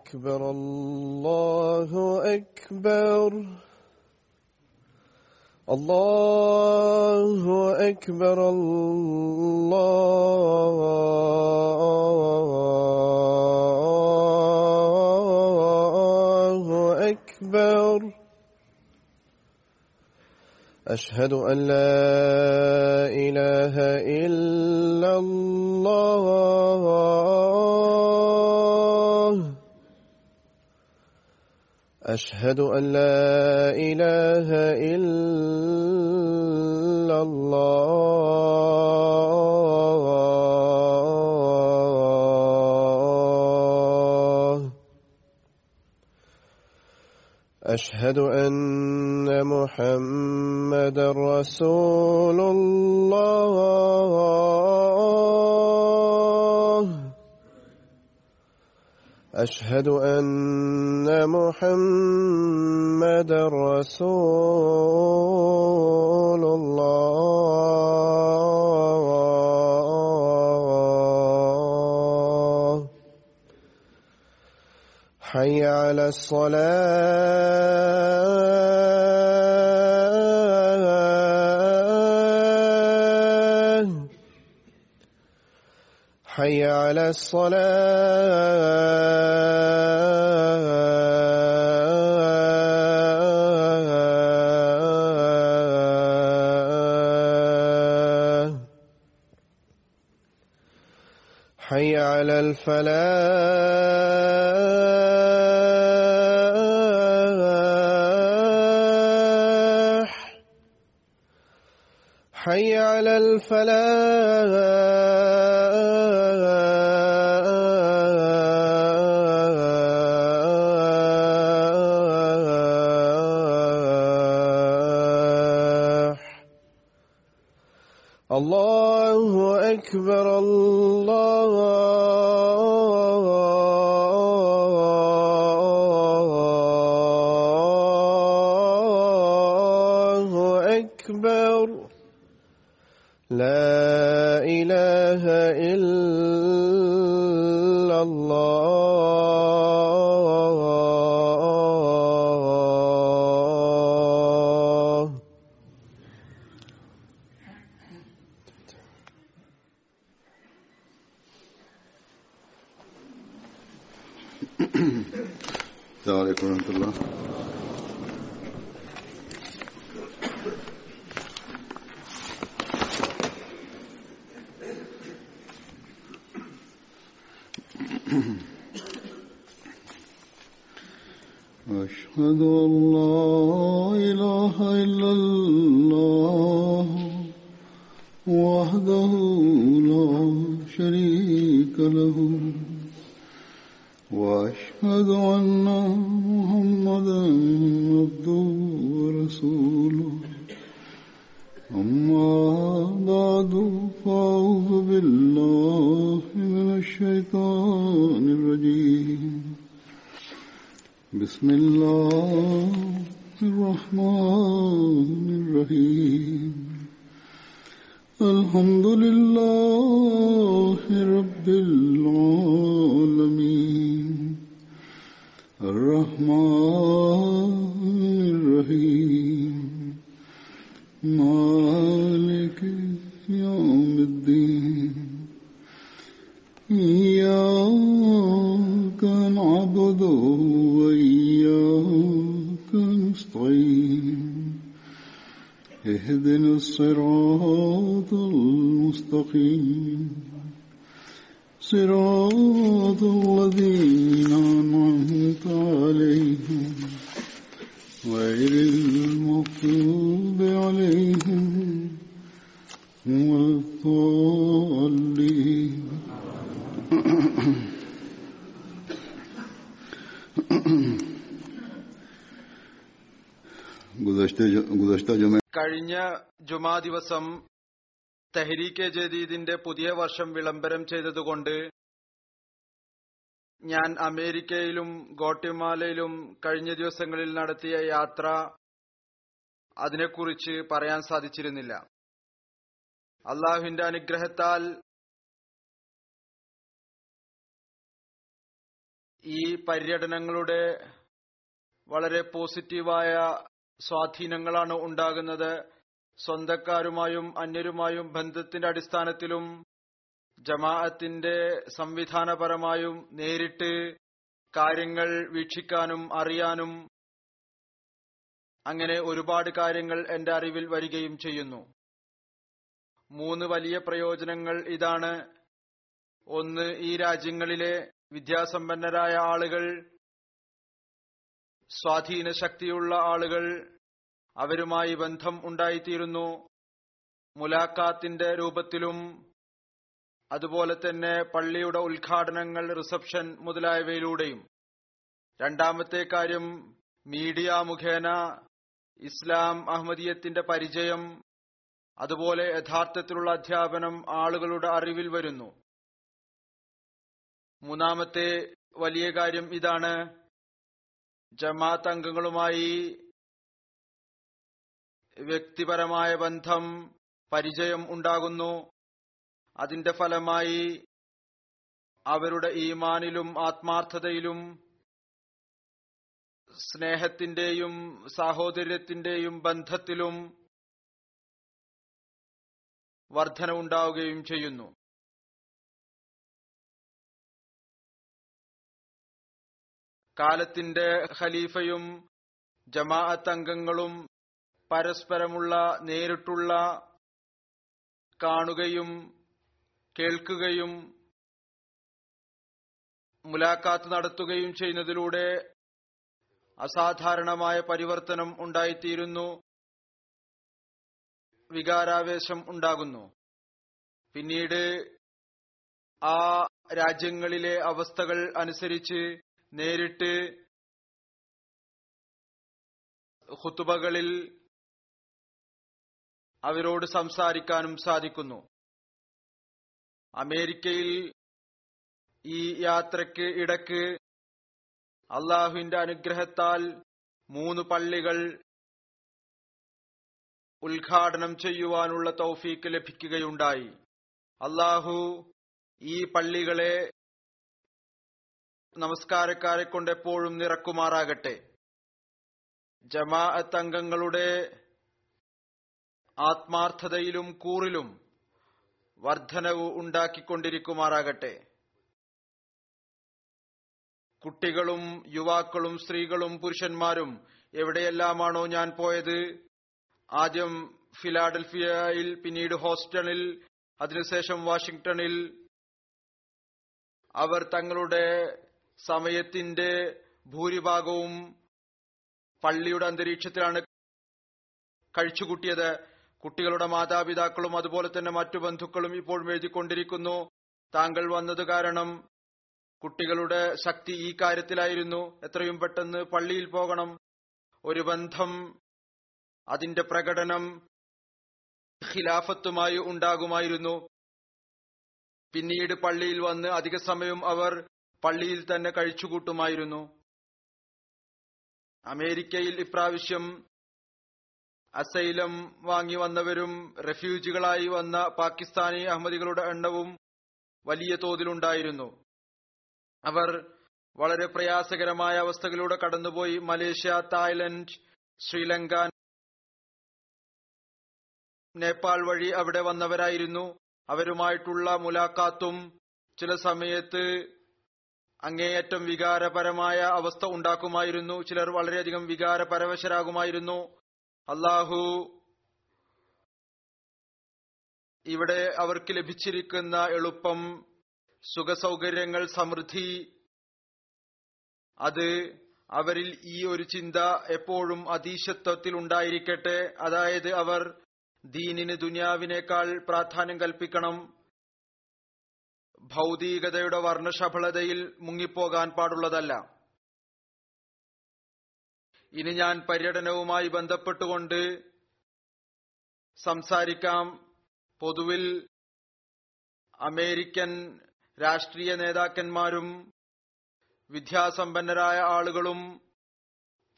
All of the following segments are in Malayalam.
أكبر الله أكبر الله أكبر الله أكبر أشهد أن لا إله إلا الله أشهد أن لا إله إلا الله أشهد أن محمدا رسول الله أشهد أن محمدا رسول الله حي على الصلاة حي على الصلاة حي على الفلاح حي على الفلاح الله أكبر الله أكبر لا إله إلا الله السلام عليكم ورحمة الله. أشهد أن لا إله إلا الله وحده لا شريك له وأشهد أن محمدا عبده ورسوله أما بعد فأعوذ بالله من الشيطان الرجيم بسم الله الرحمن الرحيم الحمد لله رب العالمين الرحمن الرحيم مالك يوم الدين إياك نعبد وإياك نستعين اهدنا الصراط المستقيم صراط الذين أنعمت عليهم غير المغضوب عليهم ولا الضالين കഴിഞ്ഞ ജുമാ ദിവസം തെഹ്രീക് ജദീദിന്റെ പുതിയ വർഷം വിളംബരം ചെയ്തതുകൊണ്ട് ഞാൻ അമേരിക്കയിലും ഗോട്ടിമാലയിലും കഴിഞ്ഞ ദിവസങ്ങളിൽ നടത്തിയ യാത്ര അതിനെക്കുറിച്ച് പറയാൻ സാധിച്ചിരുന്നില്ല. അള്ളാഹുവിന്റെ അനുഗ്രഹത്താൽ ഈ പര്യടനങ്ങളുടെ വളരെ പോസിറ്റീവായ സ്വാധീനങ്ങളാണ് ഉണ്ടാകുന്നത്. സ്വന്തക്കാരുമായും അന്യരുമായും ബന്ധത്തിന്റെ അടിസ്ഥാനത്തിലും ജമാഅത്തിന്റെ സംവിധാനപരമായും നേരിട്ട് കാര്യങ്ങൾ വീക്ഷിക്കാനും അറിയാനും അങ്ങനെ ഒരുപാട് കാര്യങ്ങൾ എന്റെ അറിവിൽ വരികയും ചെയ്യുന്നു. 3 വലിയ പ്രയോജനങ്ങൾ ഇതാണ്. ഒന്ന്, ഈ രാജ്യങ്ങളിലെ വിദ്യാസമ്പന്നരായ ആളുകൾ, സ്വാധീന ശക്തിയുള്ള ആളുകൾ, അവരുമായി ബന്ധം ഉണ്ടായിത്തീരുന്നു. മുലാഖാത്തിന്റെ രൂപത്തിലും അതുപോലെ തന്നെ പള്ളിയുടെ ഉദ്ഘാടനങ്ങൾ, റിസപ്ഷൻ മുതലായവയിലൂടെയും. രണ്ടാമത്തെ കാര്യം, മീഡിയ മുഖേന ഇസ്ലാം അഹമ്മദിയത്തിന്റെ പരിചയം അതുപോലെ യഥാർത്ഥത്തിലുള്ള അധ്യാപനം ആളുകളുടെ അറിവിൽ വരുന്നു. മൂന്നാമത്തെ വലിയ കാര്യം ഇതാണ്, ജമാഅത്ത് അംഗങ്ങളുമായി വ്യക്തിപരമായ ബന്ധം, പരിചയം ഉണ്ടാകുന്നു. അതിന്റെ ഫലമായി അവരുടെ ഈമാനിലും ആത്മാർത്ഥതയിലും സ്നേഹത്തിന്റെയും സാഹോദര്യത്തിന്റെയും ബന്ധത്തിലും വർധനവുണ്ടാവുകയും ചെയ്യുന്നു. കാലത്തിന്റെ ഖലീഫയും ജമാഅത്ത് അംഗങ്ങളും പരസ്പരമുള്ള നേരിട്ടുള്ള കാണുകയും കേൾക്കുകയും മുലാഖാത്ത് നടത്തുകയും ചെയ്യുന്നതിലൂടെ അസാധാരണമായ പരിവർത്തനം ഉണ്ടായിത്തീരുന്നു. വികാരാവേശം ഉണ്ടാകുന്നു. പിന്നീട് ആ രാജ്യങ്ങളിലെ അവസ്ഥകൾ അനുസരിച്ച് നേരിട്ട് ഖുതുബകളിൽ അവരോട് സംസാരിക്കാനും സാധിക്കുന്നു. അമേരിക്കയിൽ ഈ യാത്രയ്ക്ക് ഇടയ്ക്ക് അള്ളാഹുവിന്റെ അനുഗ്രഹത്താൽ 3 പള്ളികൾ ഉദ്ഘാടനം ചെയ്യുവാനുള്ള തൗഫീക്ക് ലഭിക്കുകയുണ്ടായി. അള്ളാഹു ഈ പള്ളികളെ നമസ്കാരക്കാരെ കൊണ്ട് എപ്പോഴും നിറക്കുമാറാകട്ടെ. ജമാഅത്ത് അംഗങ്ങളുടെ ആത്മാർത്ഥതയിലും കൂറിലും വർധനവ് ഉണ്ടാക്കിക്കൊണ്ടിരിക്കുമാറാകട്ടെ. കുട്ടികളും യുവാക്കളും സ്ത്രീകളും പുരുഷന്മാരും, എവിടെയെല്ലാമാണോ ഞാൻ പോയത്, ആദ്യം ഫിലാഡൽഫിയയിൽ, പിന്നീട് ഹൂസ്റ്റണിൽ, അതിനുശേഷം വാഷിംഗ്ടണിൽ, അവർ തങ്ങളുടെ സമയത്തിന്റെ ഭൂരിഭാഗവും പള്ളിയുടെ അന്തരീക്ഷത്തിലാണ് കഴിച്ചുകൂട്ടിയത്. കുട്ടികളുടെ മാതാപിതാക്കളും അതുപോലെ തന്നെ മറ്റു ബന്ധുക്കളും ഇപ്പോഴും എഴുതിക്കൊണ്ടിരിക്കുന്നു, താങ്കൾ വന്നത് കാരണം കുട്ടികളുടെ ശക്തി ഈ കാര്യത്തിലായിരുന്നു, എത്രയും പെട്ടെന്ന് പള്ളിയിൽ പോകണം. ഒരു ബന്ധം, അതിന്റെ പ്രകടനം ഖിലാഫത്തുമായി ഉണ്ടാകുമായിരുന്നു. പിന്നീട് പള്ളിയിൽ വന്ന് അധിക സമയം അവർ പള്ളിയിൽ തന്നെ കഴിച്ചുകൂട്ടുമായിരുന്നു. അമേരിക്കയിൽ ഇപ്രാവശ്യം അസൈലം വാങ്ങി വന്നവരും റെഫ്യൂജികളായി വന്ന പാകിസ്ഥാനി അഹമ്മദികളുടെ എണ്ണവും വലിയ തോതിലുണ്ടായിരുന്നു. അവർ വളരെ പ്രയാസകരമായ അവസ്ഥകളിലൂടെ കടന്നുപോയി. മലേഷ്യ, തായ്ലൻഡ്, ശ്രീലങ്ക, നേപ്പാൾ വഴി അവിടെ വന്നവരായിരുന്നു. അവരുമായിട്ടുള്ള മുലാഖാത്തും ചില സമയത്ത് അങ്ങേയറ്റം വികാരപരമായ അവസ്ഥ ഉണ്ടാക്കുമായിരുന്നു. ചിലർ വളരെയധികം വികാരപരവശരാകുമായിരുന്നു. അല്ലാഹു ഇവിടെ അവർക്ക് ലഭിച്ചിരിക്കുന്ന എളുപ്പം, സുഖസൗകര്യങ്ങൾ, സമൃദ്ധി, അത് അവരിൽ ഈ ഒരു ചിന്ത എപ്പോഴും അതീശത്വത്തിൽ ഉണ്ടായിരിക്കട്ടെ. അതായത് അവർ ദീനിന് ദുനിയാവിനേക്കാൾ പ്രാധാന്യം കൽപ്പിക്കണം. ഭൗതികതയുടെ വർണ്ണശബളതയിൽ മുങ്ങിപ്പോകാൻ പാടുള്ളതല്ല. ഇനി ഞാൻ പര്യടനവുമായി ബന്ധപ്പെട്ടുകൊണ്ട് സംസാരിക്കാം. പൊതുവിൽ അമേരിക്കൻ രാഷ്ട്രീയ നേതാക്കന്മാരും വിദ്യാസമ്പന്നരായ ആളുകളും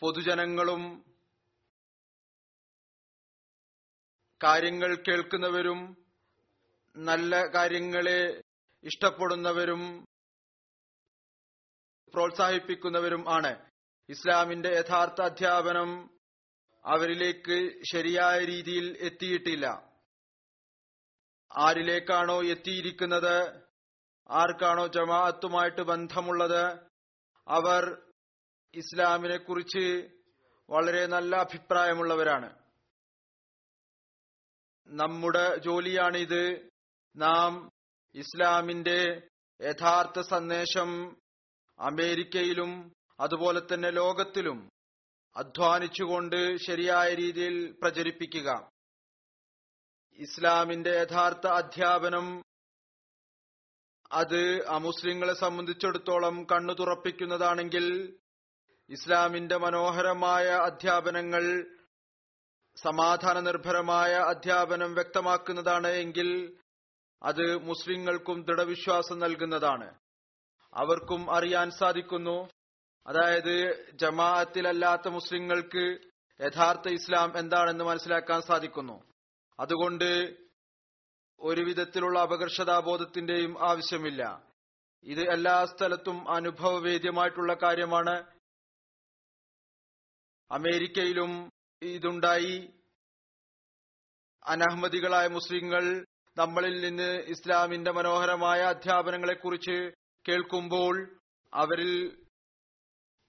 പൊതുജനങ്ങളും കാര്യങ്ങൾ കേൾക്കുന്നവരും നല്ല കാര്യങ്ങളെ ഇഷ്ടപ്പെടുന്നവരും പ്രോത്സാഹിപ്പിക്കുന്നവരും ആണ്. ഇസ്ലാമിന്റെ യഥാർത്ഥ അധ്യാപനം അവരിലേക്ക് ശരിയായ രീതിയിൽ എത്തിയിട്ടില്ല. ആരിലേക്കാണോ എത്തിയിരിക്കുന്നത്, ആർക്കാണോ ജമാഅത്തുമായിട്ട് ബന്ധമുള്ളത്, അവർ ഇസ്ലാമിനെ കുറിച്ച് വളരെ നല്ല അഭിപ്രായമുള്ളവരാണ്. നമ്മുടെ ജോലിയാണിത്. നാം ഇസ്ലാമിന്റെ യഥാർത്ഥ സന്ദേശം അമേരിക്കയിലും അതുപോലെ തന്നെ ലോകത്തിലും അധ്വാനിച്ചുകൊണ്ട് ശരിയായ രീതിയിൽ പ്രചരിപ്പിക്കുക. ഇസ്ലാമിന്റെ യഥാർത്ഥ അധ്യാപനം അത് അമുസ്ലിങ്ങളെ സംബന്ധിച്ചിടത്തോളം കണ്ണു തുറപ്പിക്കുന്നതാണെങ്കിൽ, ഇസ്ലാമിന്റെ മനോഹരമായ അധ്യാപനങ്ങൾ, സമാധാന നിർഭരമായ അധ്യാപനം വ്യക്തമാക്കുന്നതാണ് എങ്കിൽ അത് മുസ്ലിങ്ങൾക്കും ദൃഢവിശ്വാസം നൽകുന്നതാണ്. അവർക്കും അറിയാൻ സാധിക്കുന്നു, അതായത് ജമാഅത്തിലല്ലാത്ത മുസ്ലിങ്ങൾക്ക് യഥാർത്ഥ ഇസ്ലാം എന്താണെന്ന് മനസ്സിലാക്കാൻ സാധിക്കുന്നു. അതുകൊണ്ട് ഒരുവിധത്തിലുള്ള അപകർഷതാബോധത്തിന്റെയും ആവശ്യമില്ല. ഇത് എല്ലാ സ്ഥലത്തും അനുഭവവേദ്യമായിട്ടുള്ള കാര്യമാണ്. അമേരിക്കയിലും ഇതുണ്ടായി. അനഹമ്മദികളായ മുസ്ലിങ്ങൾ നമ്മളിൽ നിന്ന് ഇസ്ലാമിന്റെ മനോഹരമായ അധ്യാപനങ്ങളെക്കുറിച്ച് കേൾക്കുമ്പോൾ അവരിൽ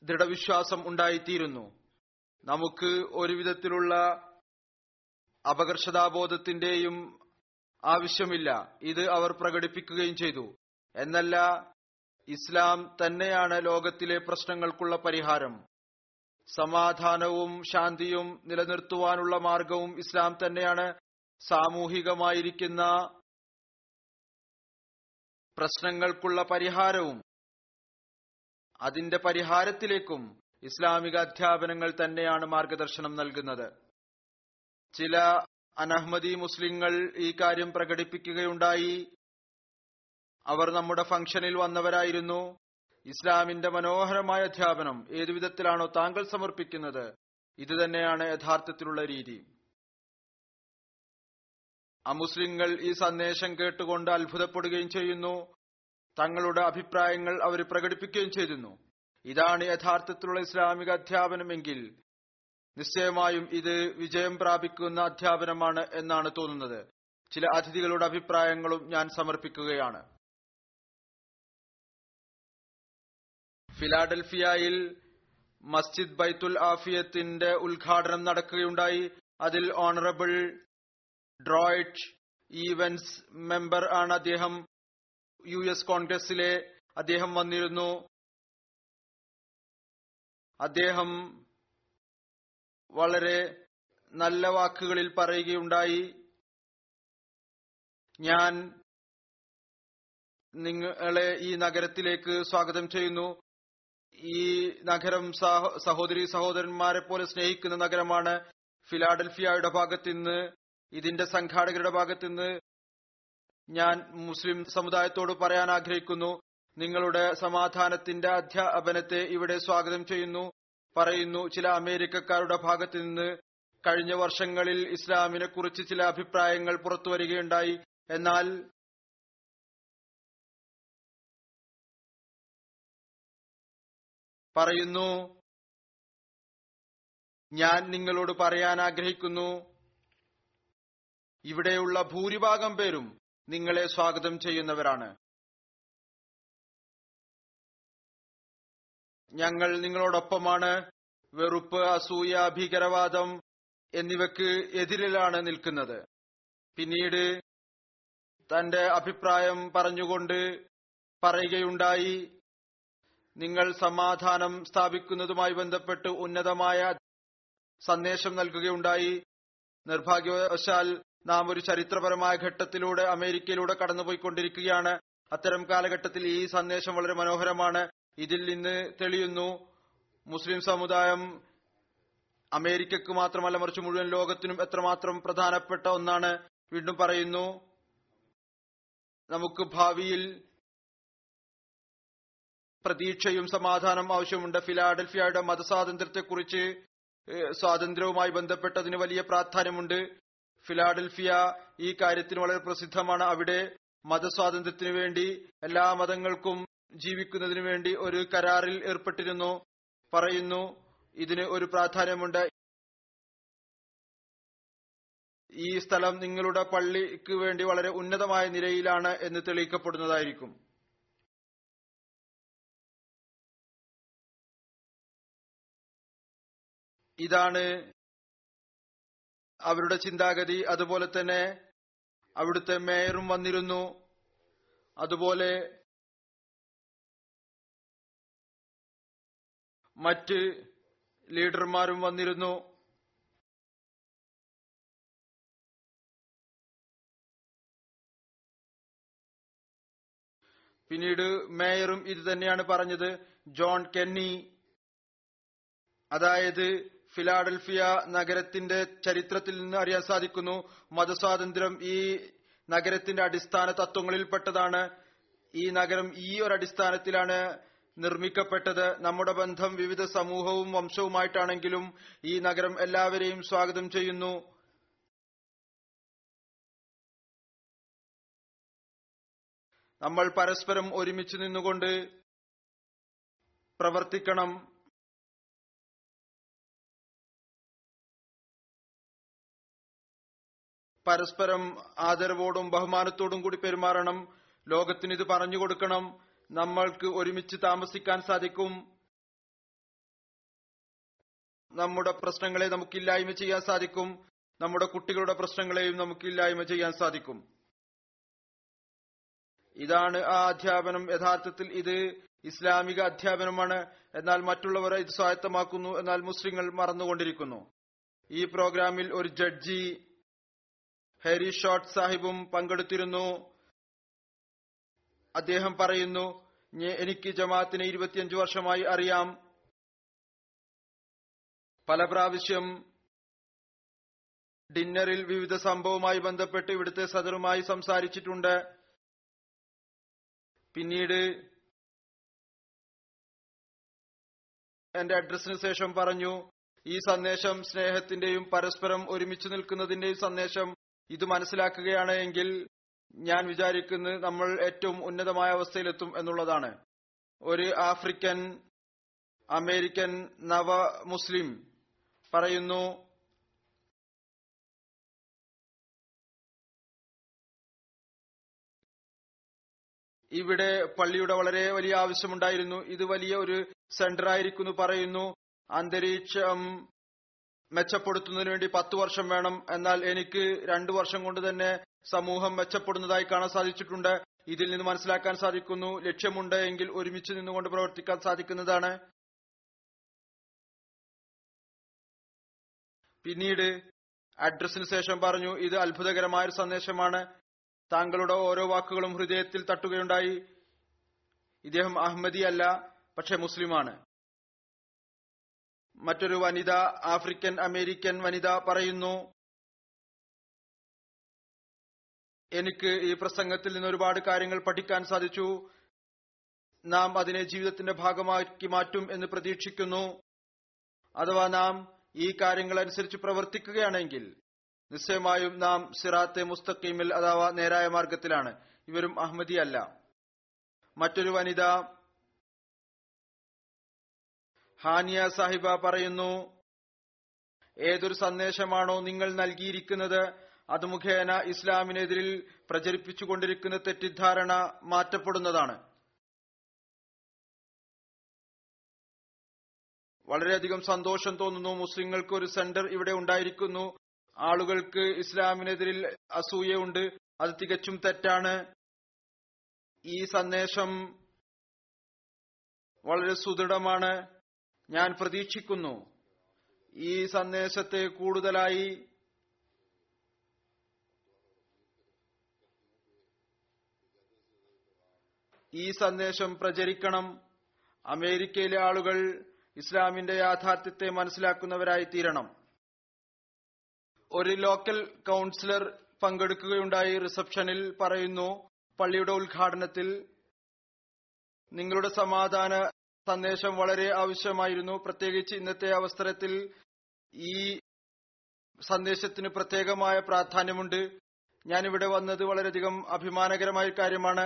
ദൃഢവിശ്വാസം ഉണ്ടായിത്തീരുന്നു. നമുക്ക് ഒരുവിധത്തിലുള്ള അപകർഷതാബോധത്തിന്റെയും ആവശ്യമില്ല. ഇത് അവർ പ്രകടിപ്പിക്കുകയും ചെയ്തു. എന്നല്ല, ഇസ്ലാം തന്നെയാണ് ലോകത്തിലെ പ്രശ്നങ്ങൾക്കുള്ള പരിഹാരം. സമാധാനവും ശാന്തിയും നിലനിർത്തുവാനുള്ള മാർഗവും ഇസ്ലാം തന്നെയാണ്. സാമൂഹികമായിരിക്കുന്ന പ്രശ്നങ്ങൾക്കുള്ള പരിഹാരവും അതിന്റെ പരിഹാരത്തിലേക്കും ഇസ്ലാമിക അധ്യാപനങ്ങൾ തന്നെയാണ് മാർഗദർശനം നൽകുന്നത്. ചില അനഹ്മദി മുസ്ലിങ്ങൾ ഈ കാര്യം പ്രകടിപ്പിക്കുകയുണ്ടായി. അവർ നമ്മുടെ ഫംഗ്ഷനിൽ വന്നവരായിരുന്നു. ഇസ്ലാമിന്റെ മനോഹരമായ അധ്യാപനം ഏതുവിധത്തിലാണോ താങ്കൾ സമർപ്പിക്കുന്നത്, ഇത് തന്നെയാണ് യഥാർത്ഥത്തിലുള്ള രീതി. അമുസ്ലിങ്ങൾ ഈ സന്ദേശം കേട്ടുകൊണ്ട് അത്ഭുതപ്പെടുകയും ചെയ്യുന്നു. തങ്ങളുടെ അഭിപ്രായങ്ങൾ അവർ പ്രകടിപ്പിക്കുകയും ചെയ്യുന്നു. ഇതാണ് യഥാർത്ഥത്തിലുള്ള ഇസ്ലാമിക അധ്യാപനമെങ്കിൽ നിശ്ചയമായും ഇത് വിജയം പ്രാപിക്കുന്ന അധ്യാപനമാണ് എന്നാണ് തോന്നുന്നത്. ചില അതിഥികളുടെ അഭിപ്രായങ്ങളും ഞാൻ സമർപ്പിക്കുകയാണ്. ഫിലാഡൽഫിയയിൽ മസ്ജിദ് ബൈത്തുൽ ആഫിയത്തിന്റെ ഉദ്ഘാടനം നടക്കുകയുണ്ടായി. അതിൽ ഓണറബിൾ ഡ്രോയിറ്റ് ഈവൻസ് മെമ്പർ ആണ് അദ്ദേഹം. US കോൺഗ്രസിലെ അദ്ദേഹം വന്നിരുന്നു. അദ്ദേഹം വളരെ നല്ല വാക്കുകളിൽ പറയുകയുണ്ടായി, ഞാൻ നിങ്ങളെ ഈ നഗരത്തിലേക്ക് സ്വാഗതം ചെയ്യുന്നു. ഈ നഗരം സഹോദരി സഹോദരന്മാരെ പോലെ സ്നേഹിക്കുന്ന നഗരമാണ്. ഫിലാഡൽഫിയയുടെ ഭാഗത്തുനിന്ന്, ഇതിന്റെ സംഘാടകരുടെ ഭാഗത്തുനിന്ന് ഞാൻ മുസ്ലിം സമുദായത്തോട് പറയാൻ ആഗ്രഹിക്കുന്നു, നിങ്ങളുടെ സമാധാനത്തിന്റെ അധ്യാപനത്തെ ഇവിടെ സ്വാഗതം ചെയ്യുന്നു പറയുന്നു. ചില അമേരിക്കക്കാരുടെ ഭാഗത്തു നിന്ന് കഴിഞ്ഞ വർഷങ്ങളിൽ ഇസ്ലാമിനെ കുറിച്ച് ചില അഭിപ്രായങ്ങൾ പുറത്തുവരികയുണ്ടായി. എന്നാൽ പറയുന്നു, ഞാൻ നിങ്ങളോട് പറയാൻ ആഗ്രഹിക്കുന്നു, ഇവിടെയുള്ള ഭൂരിഭാഗം പേരും നിങ്ങളെ സ്വാഗതം ചെയ്യുന്നവരാണ്. ഞങ്ങൾ നിങ്ങളോടൊപ്പമാണ്. വെറുപ്പ്, അസൂയ, ഭീകരവാദം എന്നിവയ്ക്ക് എതിരിലാണ് നിൽക്കുന്നത്. പിന്നീട് തന്റെ അഭിപ്രായം പറഞ്ഞുകൊണ്ട് പറയുകയുണ്ടായി, നിങ്ങൾ സമാധാനം സ്ഥാപിക്കുന്നതുമായി ബന്ധപ്പെട്ട് ഉന്നതമായ സന്ദേശം നൽകുകയുണ്ടായി. നിർഭാഗ്യവശാൽ നാം ഒരു ചരിത്രപരമായ ഘട്ടത്തിലൂടെ അമേരിക്കയിലൂടെ കടന്നുപോയിക്കൊണ്ടിരിക്കുകയാണ്. അത്തരം കാലഘട്ടത്തിൽ ഈ സന്ദേശം വളരെ മനോഹരമാണ്. ഇതിൽ നിന്ന് തെളിയുന്നു, മുസ്ലിം സമുദായം അമേരിക്കക്ക് മാത്രമല്ല മറിച്ച് മുഴുവൻ ലോകത്തിനും എത്രമാത്രം പ്രധാനപ്പെട്ട ഒന്നാണ്. വീണ്ടും പറയുന്നു, നമുക്ക് ഭാവിയിൽ പ്രതീക്ഷയും സമാധാനം ആവശ്യമുണ്ട്. ഫിലാഡൽഫിയയുടെ മതസ്വാതന്ത്ര്യത്തെക്കുറിച്ച് സ്വാതന്ത്ര്യവുമായി ബന്ധപ്പെട്ടതിന് വലിയ പ്രാധാന്യമുണ്ട്. ഫിലാഡൽഫിയ ഈ കാര്യത്തിന് വളരെ പ്രസിദ്ധമാണ്. അവിടെ മതസ്വാതന്ത്ര്യത്തിനു വേണ്ടി എല്ലാ മതങ്ങൾക്കും ജീവിക്കുന്നതിനു വേണ്ടി ഒരു കരാറിൽ ഏർപ്പെട്ടിരുന്നു. പറയുന്നു, ഇതിന് ഒരു പ്രാധാന്യമുണ്ട്. ഈ സ്ഥലം നിങ്ങളുടെ പള്ളിക്ക് വേണ്ടി വളരെ ഉന്നതമായ നിലയിലാണ് എന്ന് തെളിയിക്കപ്പെടുന്നതായിരിക്കും. ഇതാണ് അവരുടെ ചിന്താഗതി. അതുപോലെ തന്നെ അവിടുത്തെ മേയറും വന്നിരുന്നു. അതുപോലെ മറ്റ് ലീഡർമാരും വന്നിരുന്നു. പിന്നീട് മേയറും ഇത് തന്നെയാണ് പറഞ്ഞത്. ജോൺ കെന്നി, അതായത് ഫിലാഡൽഫിയ നഗരത്തിന്റെ ചരിത്രത്തിൽ നിന്ന് അറിയാൻ സാധിക്കുന്നു, മതസ്വാതന്ത്ര്യം ഈ നഗരത്തിന്റെ അടിസ്ഥാന തത്വങ്ങളിൽപ്പെട്ടതാണ്. ഈ നഗരം ഈ ഒരു അടിസ്ഥാനത്തിലാണ് നിർമ്മിക്കപ്പെട്ടത്. നമ്മുടെ ബന്ധം വിവിധ സമൂഹവും വംശവുമായിട്ടാണെങ്കിലും ഈ നഗരം എല്ലാവരെയും സ്വാഗതം ചെയ്യുന്നു. നമ്മൾ പരസ്പരം ഒരുമിച്ച് നിന്നുകൊണ്ട് പ്രവർത്തിക്കണം. പരസ്പരം ആദരവോടും ബഹുമാനത്തോടും കൂടി പെരുമാറണം. ലോകത്തിന് ഇത് പറഞ്ഞു കൊടുക്കണം. നമ്മൾക്ക് ഒരുമിച്ച് താമസിക്കാൻ സാധിക്കും. നമ്മുടെ പ്രശ്നങ്ങളെ നമുക്ക് ഇല്ലായ്മ ചെയ്യാൻ സാധിക്കും. നമ്മുടെ കുട്ടികളുടെ പ്രശ്നങ്ങളെയും നമുക്ക് ഇല്ലായ്മ ചെയ്യാൻ സാധിക്കും. ഇതാണ് ആ അധ്യാപനം. യഥാർത്ഥത്തിൽ ഇത് ഇസ്ലാമിക അധ്യാപനമാണ്. എന്നാൽ മറ്റുള്ളവർ ഇത് സ്വായത്തമാക്കുന്നു. എന്നാൽ മുസ്ലിങ്ങൾ മറന്നുകൊണ്ടിരിക്കുന്നു. ഈ പ്രോഗ്രാമിൽ ഒരു ജഡ്ജി ഹെരി ഷോട്ട് സാഹിബും പങ്കെടുത്തിരുന്നു. അദ്ദേഹം പറയുന്നു, എനിക്ക് ജമാഅത്തിനെ 25 വർഷമായി അറിയാം. പല പ്രാവശ്യം ഡിന്നറിൽ വിവിധ സംഭവവുമായി ബന്ധപ്പെട്ട് ഇവിടുത്തെ സദറുമായി സംസാരിച്ചിട്ടുണ്ട്. പിന്നീട് എന്റെ അഡ്രസ്സിന് ശേഷം പറഞ്ഞു, ഈ സന്ദേശം സ്നേഹത്തിന്റെയും പരസ്പരം ഒരുമിച്ച് നിൽക്കുന്നതിന്റെയും സന്ദേശം. ഇത് മനസ്സിലാക്കുകയാണ് എങ്കിൽ ഞാൻ വിചാരിക്കുന്നത് നമ്മൾ ഏറ്റവും ഉന്നതമായ അവസ്ഥയിലെത്തും എന്നുള്ളതാണ്. ഒരു ആഫ്രിക്കൻ അമേരിക്കൻ നവ മുസ്ലിം പറയുന്നു, ഇവിടെ പള്ളിയുടെ വളരെ വലിയ ആവശ്യമുണ്ടായിരുന്നു. ഇത് വലിയ ഒരു സെന്റർ ആയിരിക്കുന്നു. പറയുന്നു, അന്തരീക്ഷം മെച്ചപ്പെടുത്തുന്നതിന് വേണ്ടി 10 വർഷം വേണം. എന്നാൽ എനിക്ക് 2 വർഷം കൊണ്ട് തന്നെ സമൂഹം മെച്ചപ്പെടുന്നതായി കാണാൻ സാധിച്ചിട്ടുണ്ട്. ഇതിൽ നിന്ന് മനസ്സിലാക്കാൻ സാധിക്കുന്നു, ലക്ഷ്യമുണ്ട് എങ്കിൽ ഒരുമിച്ച് നിന്നുകൊണ്ട് പ്രവർത്തിക്കാൻ സാധിക്കുന്നതാണ്. പിന്നീട് അഡ്രസ്സിന് ശേഷം പറഞ്ഞു, ഇത് അത്ഭുതകരമായ ഒരു സന്ദേശമാണ്. താങ്കളുടെ ഓരോ വാക്കുകളും ഹൃദയത്തിൽ തട്ടുകയുണ്ടായി. ഇദ്ദേഹം അഹമ്മദി അല്ല, പക്ഷെ മുസ്ലിമാണ്. മറ്റൊരു വനിത, ആഫ്രിക്കൻ അമേരിക്കൻ വനിത പറയുന്നു, എനിക്ക് ഈ പ്രസംഗത്തിൽ നിന്ന് ഒരുപാട് കാര്യങ്ങൾ പഠിക്കാൻ സാധിച്ചു. നാം അതിനെ ജീവിതത്തിന്റെ ഭാഗമാക്കി മാറ്റും എന്ന് പ്രതീക്ഷിക്കുന്നു. അഥവാ നാം ഈ കാര്യങ്ങളനുസരിച്ച് പ്രവർത്തിക്കുകയാണെങ്കിൽ നിശ്ചയമായും നാം സിറാത്തെ മുസ്തഖീമിൽ, അഥവാ നേരായ മാർഗത്തിലാണ്. ഇവരും അഹമ്മദി അല്ല. മറ്റൊരു വനിത ഹാനിയ സാഹിബ പറയുന്നു, ഏതൊരു സന്ദേശമാണോ നിങ്ങൾ നൽകിയിരിക്കുന്നത് അത് മുഖേന ഇസ്ലാമിനെതിരിൽ പ്രചരിപ്പിച്ചുകൊണ്ടിരിക്കുന്ന തെറ്റിദ്ധാരണ മാറ്റപ്പെടുന്നതാണ്. വളരെയധികം സന്തോഷം തോന്നുന്നു. മുസ്ലിങ്ങൾക്ക് ഒരു സെന്റർ ഇവിടെ ഉണ്ടായിരിക്കുന്നു. ആളുകൾക്ക് ഇസ്ലാമിനെതിരിൽ അസൂയയുണ്ട്. അത് തികച്ചും തെറ്റാണ്. ഈ സന്ദേശം വളരെ സുദൃഢമാണ്. ഞാൻ പ്രതീക്ഷിക്കുന്നു ഈ സന്ദേശത്തെ കൂടുതലായി ഈ സന്ദേശം പ്രചരിക്കണം. അമേരിക്കയിലെ ആളുകൾ ഇസ്ലാമിന്റെ യാഥാർത്ഥ്യത്തെ മനസ്സിലാക്കുന്നവരായി തീരണം. ഒരു ലോക്കൽ കൌൺസിലർ പങ്കെടുക്കുകയുണ്ടായി. റിസപ്ഷനിൽ പറയുന്നു, പള്ളിയുടെ ഉദ്ഘാടനത്തിൽ നിങ്ങളുടെ സമാധാന സന്ദേശം വളരെ ആവശ്യമായിരുന്നു. പ്രത്യേകിച്ച് ഇന്നത്തെ അവസരത്തിൽ ഈ സന്ദേശത്തിന് പ്രത്യേകമായ പ്രാധാന്യമുണ്ട്. ഞാനിവിടെ വന്നത് വളരെയധികം അഭിമാനകരമായ കാര്യമാണ്.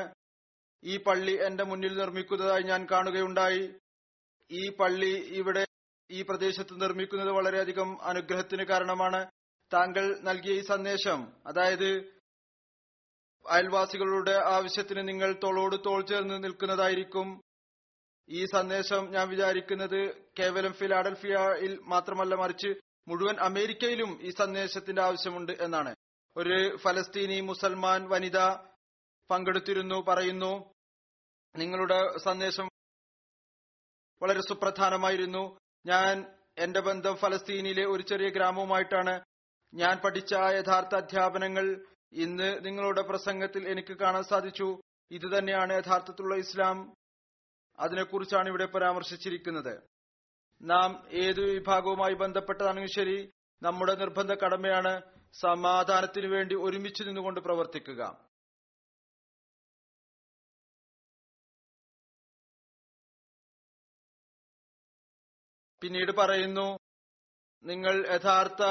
ഈ പള്ളി എന്റെ മുന്നിൽ നിർമ്മിക്കുന്നതായി ഞാൻ കാണുകയുണ്ടായി. ഈ പള്ളി ഇവിടെ ഈ പ്രദേശത്ത് നിർമ്മിക്കുന്നത് വളരെയധികം അനുഗ്രഹത്തിന് കാരണമാണ്. താങ്കൾ നൽകിയ ഈ സന്ദേശം, അതായത് അയൽവാസികളുടെ ആവശ്യത്തിന് നിങ്ങൾ തോളോട് തോൾ ചേർന്ന് നിൽക്കുന്നതായിരിക്കും. ഈ സന്ദേശം ഞാൻ വിചാരിക്കുന്നത് കേവലം ഫിലാഡൽഫിയയിൽ മാത്രമല്ല, മറിച്ച് മുഴുവൻ അമേരിക്കയിലും ഈ സന്ദേശത്തിന്റെ ആവശ്യമുണ്ട് എന്നാണ്. ഒരു ഫലസ്തീനി മുസൽമാൻ വനിത പങ്കെടുത്തിരുന്നു, പറയുന്നു, നിങ്ങളുടെ സന്ദേശം വളരെ സുപ്രധാനമായിരുന്നു. ഞാൻ എന്റെ ബന്ധം ഫലസ്തീനിലെ ഒരു ചെറിയ ഗ്രാമവുമായിട്ടാണ്. ഞാൻ പഠിച്ച യഥാർത്ഥ അധ്യാപനങ്ങൾ ഇന്ന് നിങ്ങളുടെ പ്രസംഗത്തിൽ എനിക്ക് കാണാൻ സാധിച്ചു. ഇത് തന്നെയാണ് യഥാർത്ഥത്തിലുള്ള ഇസ്ലാം. അതിനെക്കുറിച്ചാണ് ഇവിടെ പരാമർശിച്ചിരിക്കുന്നത്. നാം ഏത് വിഭാഗവുമായി ബന്ധപ്പെട്ടതാണെങ്കിലും ശരി, നമ്മുടെ നിർബന്ധ കടമയാണ് സമാധാനത്തിനു വേണ്ടി ഒരുമിച്ച് നിന്നുകൊണ്ട് പ്രവർത്തിക്കുക. പിന്നീട് പറയുന്നു, നിങ്ങൾ യഥാർത്ഥ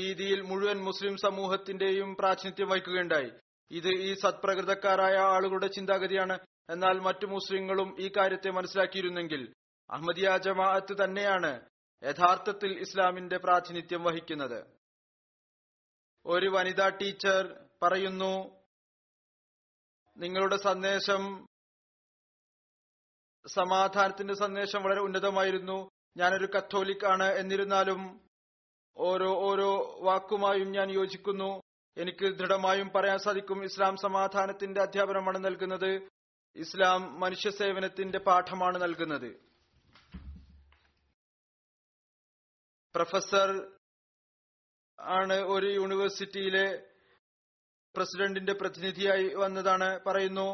രീതിയിൽ മുഴുവൻ മുസ്ലിം സമൂഹത്തിന്റെയും പ്രാതിനിധ്യം വഹിക്കുകയുണ്ടായി. ഇത് ഈ സത്പ്രകൃതക്കാരായ ആളുകളുടെ ചിന്താഗതിയാണ്. എന്നാൽ മറ്റു മുസ്ലിങ്ങളും ഈ കാര്യത്തെ മനസ്സിലാക്കിയിരുന്നെങ്കിൽ അഹ്മദിയ ജമാഅത്ത് തന്നെയാണ് യഥാർത്ഥത്തിൽ ഇസ്ലാമിന്റെ പ്രാതിനിധ്യം വഹിക്കുന്നത്. ഒരു വനിതാ ടീച്ചർ പറയുന്നു, നിങ്ങളുടെ സന്ദേശം, സമാധാനത്തിന്റെ സന്ദേശം വളരെ ഉന്നതമായിരുന്നു. ഞാനൊരു കത്തോലിക് ആണ്, എന്നിരുന്നാലും ഓരോ വാക്കുമായും ഞാൻ യോജിക്കുന്നു. എനിക്ക് ദൃഢമായും പറയാൻ സാധിക്കും, ഇസ്ലാം സമാധാനത്തിന്റെ അധ്യാപനമാണ് നൽകുന്നത്. ഇസ്ലാം മനുഷ്യ സേവനത്തിന്റെ പാഠമാണ് നൽകുന്നത്. പ്രൊഫസർ ആണ്, ഒരു യൂണിവേഴ്സിറ്റിയിലെ പ്രസിഡന്റിന്റെ പ്രതിനിധിയായി വന്നതാണ്. പറയുന്നു,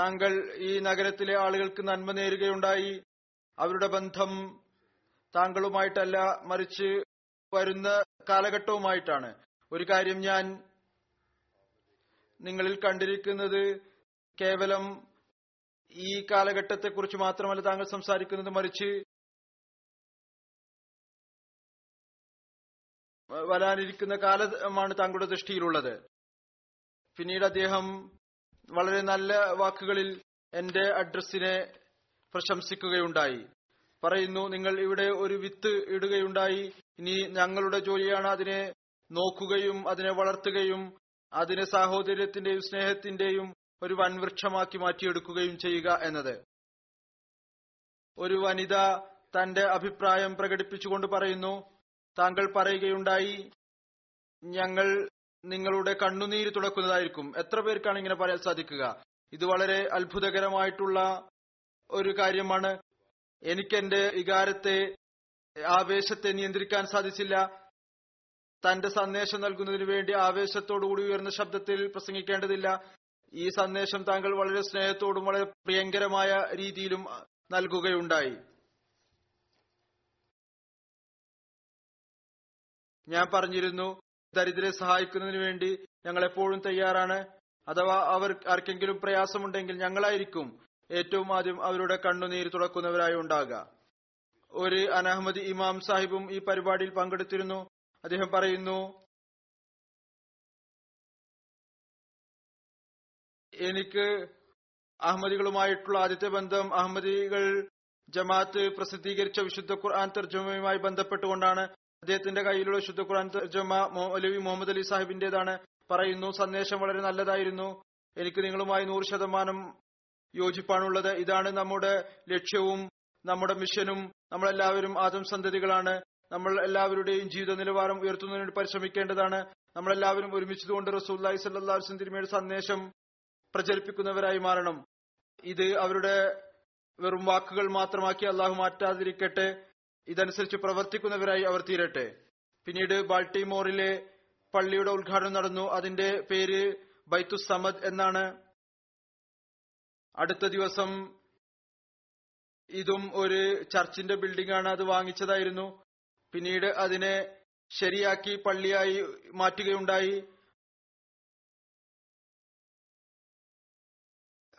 താങ്കൾ ഈ നഗരത്തിലെ ആളുകൾക്ക് നന്മ നേരുകയുണ്ടായി. അവരുടെ ബന്ധം താങ്കളുമായിട്ടല്ല, മറിച്ച് വരുന്ന കാലഘട്ടവുമായിട്ടാണ്. ഒരു കാര്യം ഞാൻ നിങ്ങളിൽ കണ്ടിരിക്കുന്നത് കേവലം ഈ കാലഘട്ടത്തെക്കുറിച്ച് മാത്രമല്ല താങ്കൾ സംസാരിക്കുന്നത്, മറിച്ച് വരാനിരിക്കുന്ന കാലമാണ് താങ്കളുടെ ദൃഷ്ടിയിലുള്ളത്. പിന്നീട് അദ്ദേഹം വളരെ നല്ല വാക്കുകളിൽ എന്റെ അഡ്രസ്സിനെ പ്രശംസിക്കുകയുണ്ടായി. പറയുന്നു, നിങ്ങൾ ഇവിടെ ഒരു വിത്ത് ഇടുകയുണ്ടായി. ഇനി ഞങ്ങളുടെ ജോലിയാണ് അതിനെ നോക്കുകയും അതിനെ വളർത്തുകയും അതിനെ സാഹോദര്യത്തിന്റെയും സ്നേഹത്തിന്റെയും ഒരു വൻവൃക്ഷമാക്കി മാറ്റിയെടുക്കുകയും ചെയ്യുക എന്നത്. ഒരു വനിത തന്റെ അഭിപ്രായം പ്രകടിപ്പിച്ചുകൊണ്ട് പറയുന്നു, താങ്കൾ പറയുകയുണ്ടായി, ഞങ്ങൾ നിങ്ങളുടെ കണ്ണുനീര് തുടക്കുന്നതായിരിക്കും. എത്ര പേർക്കാണ് ഇങ്ങനെ പറയാൻ സാധിക്കുക? ഇത് വളരെ അത്ഭുതകരമായിട്ടുള്ള ഒരു കാര്യമാണ്. എനിക്കെന്റെ വികാരത്തെ, ആവേശത്തെ നിയന്ത്രിക്കാൻ സാധിച്ചില്ല. തന്റെ സന്ദേശം നൽകുന്നതിന് വേണ്ടി ആവേശത്തോടുകൂടി ഉയർന്ന ശബ്ദത്തിൽ പ്രസംഗിക്കേണ്ടതില്ല. ഈ സന്ദേശം താങ്കൾ വളരെ സ്നേഹത്തോടും വളരെ പ്രിയങ്കരമായ രീതിയിലും നൽകുകയുണ്ടായി. ഞാൻ പറഞ്ഞിരുന്നു, ദരിദ്രരെ സഹായിക്കുന്നതിന് വേണ്ടി ഞങ്ങൾ എപ്പോഴും തയ്യാറാണ്. അഥവാ ആർക്കെങ്കിലും പ്രയാസമുണ്ടെങ്കിൽ ഞങ്ങളായിരിക്കും ഏറ്റവും ആദ്യം അവരുടെ കണ്ണുനീര് തുടക്കുന്നവരായി ഉണ്ടാകുക. ഒരു അനഹമ്മദി ഇമാം സാഹിബും ഈ പരിപാടിയിൽ പങ്കെടുത്തിരുന്നു. അദ്ദേഹം പറയുന്നു, എനിക്ക് അഹമ്മദികളുമായിട്ടുള്ള ആദ്യത്തെ ബന്ധം അഹമ്മദികൾ ജമാഅത്ത് പ്രസിദ്ധീകരിച്ച വിശുദ്ധ ഖുർആൻ തർജ്ജമയുമായി ബന്ധപ്പെട്ടുകൊണ്ടാണ്. അദ്ദേഹത്തിന്റെ കയ്യിലുള്ള വിശുദ്ധ ഖുർആൻ തർജ്ജമ മൗലവി മുഹമ്മദ് അലി സാഹിബിന്റേതാണ്. പറയുന്നു, സന്ദേശം വളരെ നല്ലതായിരുന്നു. എനിക്ക് നിങ്ങളുമായി 100% യോജിപ്പാണുള്ളത്. ഇതാണ് നമ്മുടെ ലക്ഷ്യവും നമ്മുടെ മിഷനും. നമ്മളെല്ലാവരും ആദം സന്തതികളാണ്. നമ്മൾ എല്ലാവരുടെയും ജീവിത നിലവാരം ഉയർത്തുന്നതിന് പരിശ്രമിക്കേണ്ടതാണ്. നമ്മളെല്ലാവരും ഒരുമിച്ചതുകൊണ്ട് റസൂലുള്ളാഹി സ്വല്ലല്ലാഹു അലൈഹി വസല്ലം തിരുമേനിയുടെ സന്ദേശം പ്രചരിപ്പിക്കുന്നവരായി മാറണം. ഇത് അവരുടെ വെറും വാക്കുകൾ മാത്രമാക്കി അള്ളാഹു മാറ്റാതിരിക്കട്ടെ. ഇതനുസരിച്ച് പ്രവർത്തിക്കുന്നവരായി അവർ തീരട്ടെ. പിന്നീട് ബാൾട്ടിമോറിലെ പള്ളിയുടെ ഉദ്ഘാടനം നടന്നു. അതിന്റെ പേര് ബൈത്തുസ് സമദ് എന്നാണ്. അടുത്ത ദിവസം ഇതും ഒരു ചർച്ചിന്റെ ബിൽഡിംഗ് ആണ്, അത് വാങ്ങിച്ചതായിരുന്നു. പിന്നീട് അതിനെ ശരിയാക്കി പള്ളിയായി മാറ്റുകയുണ്ടായി.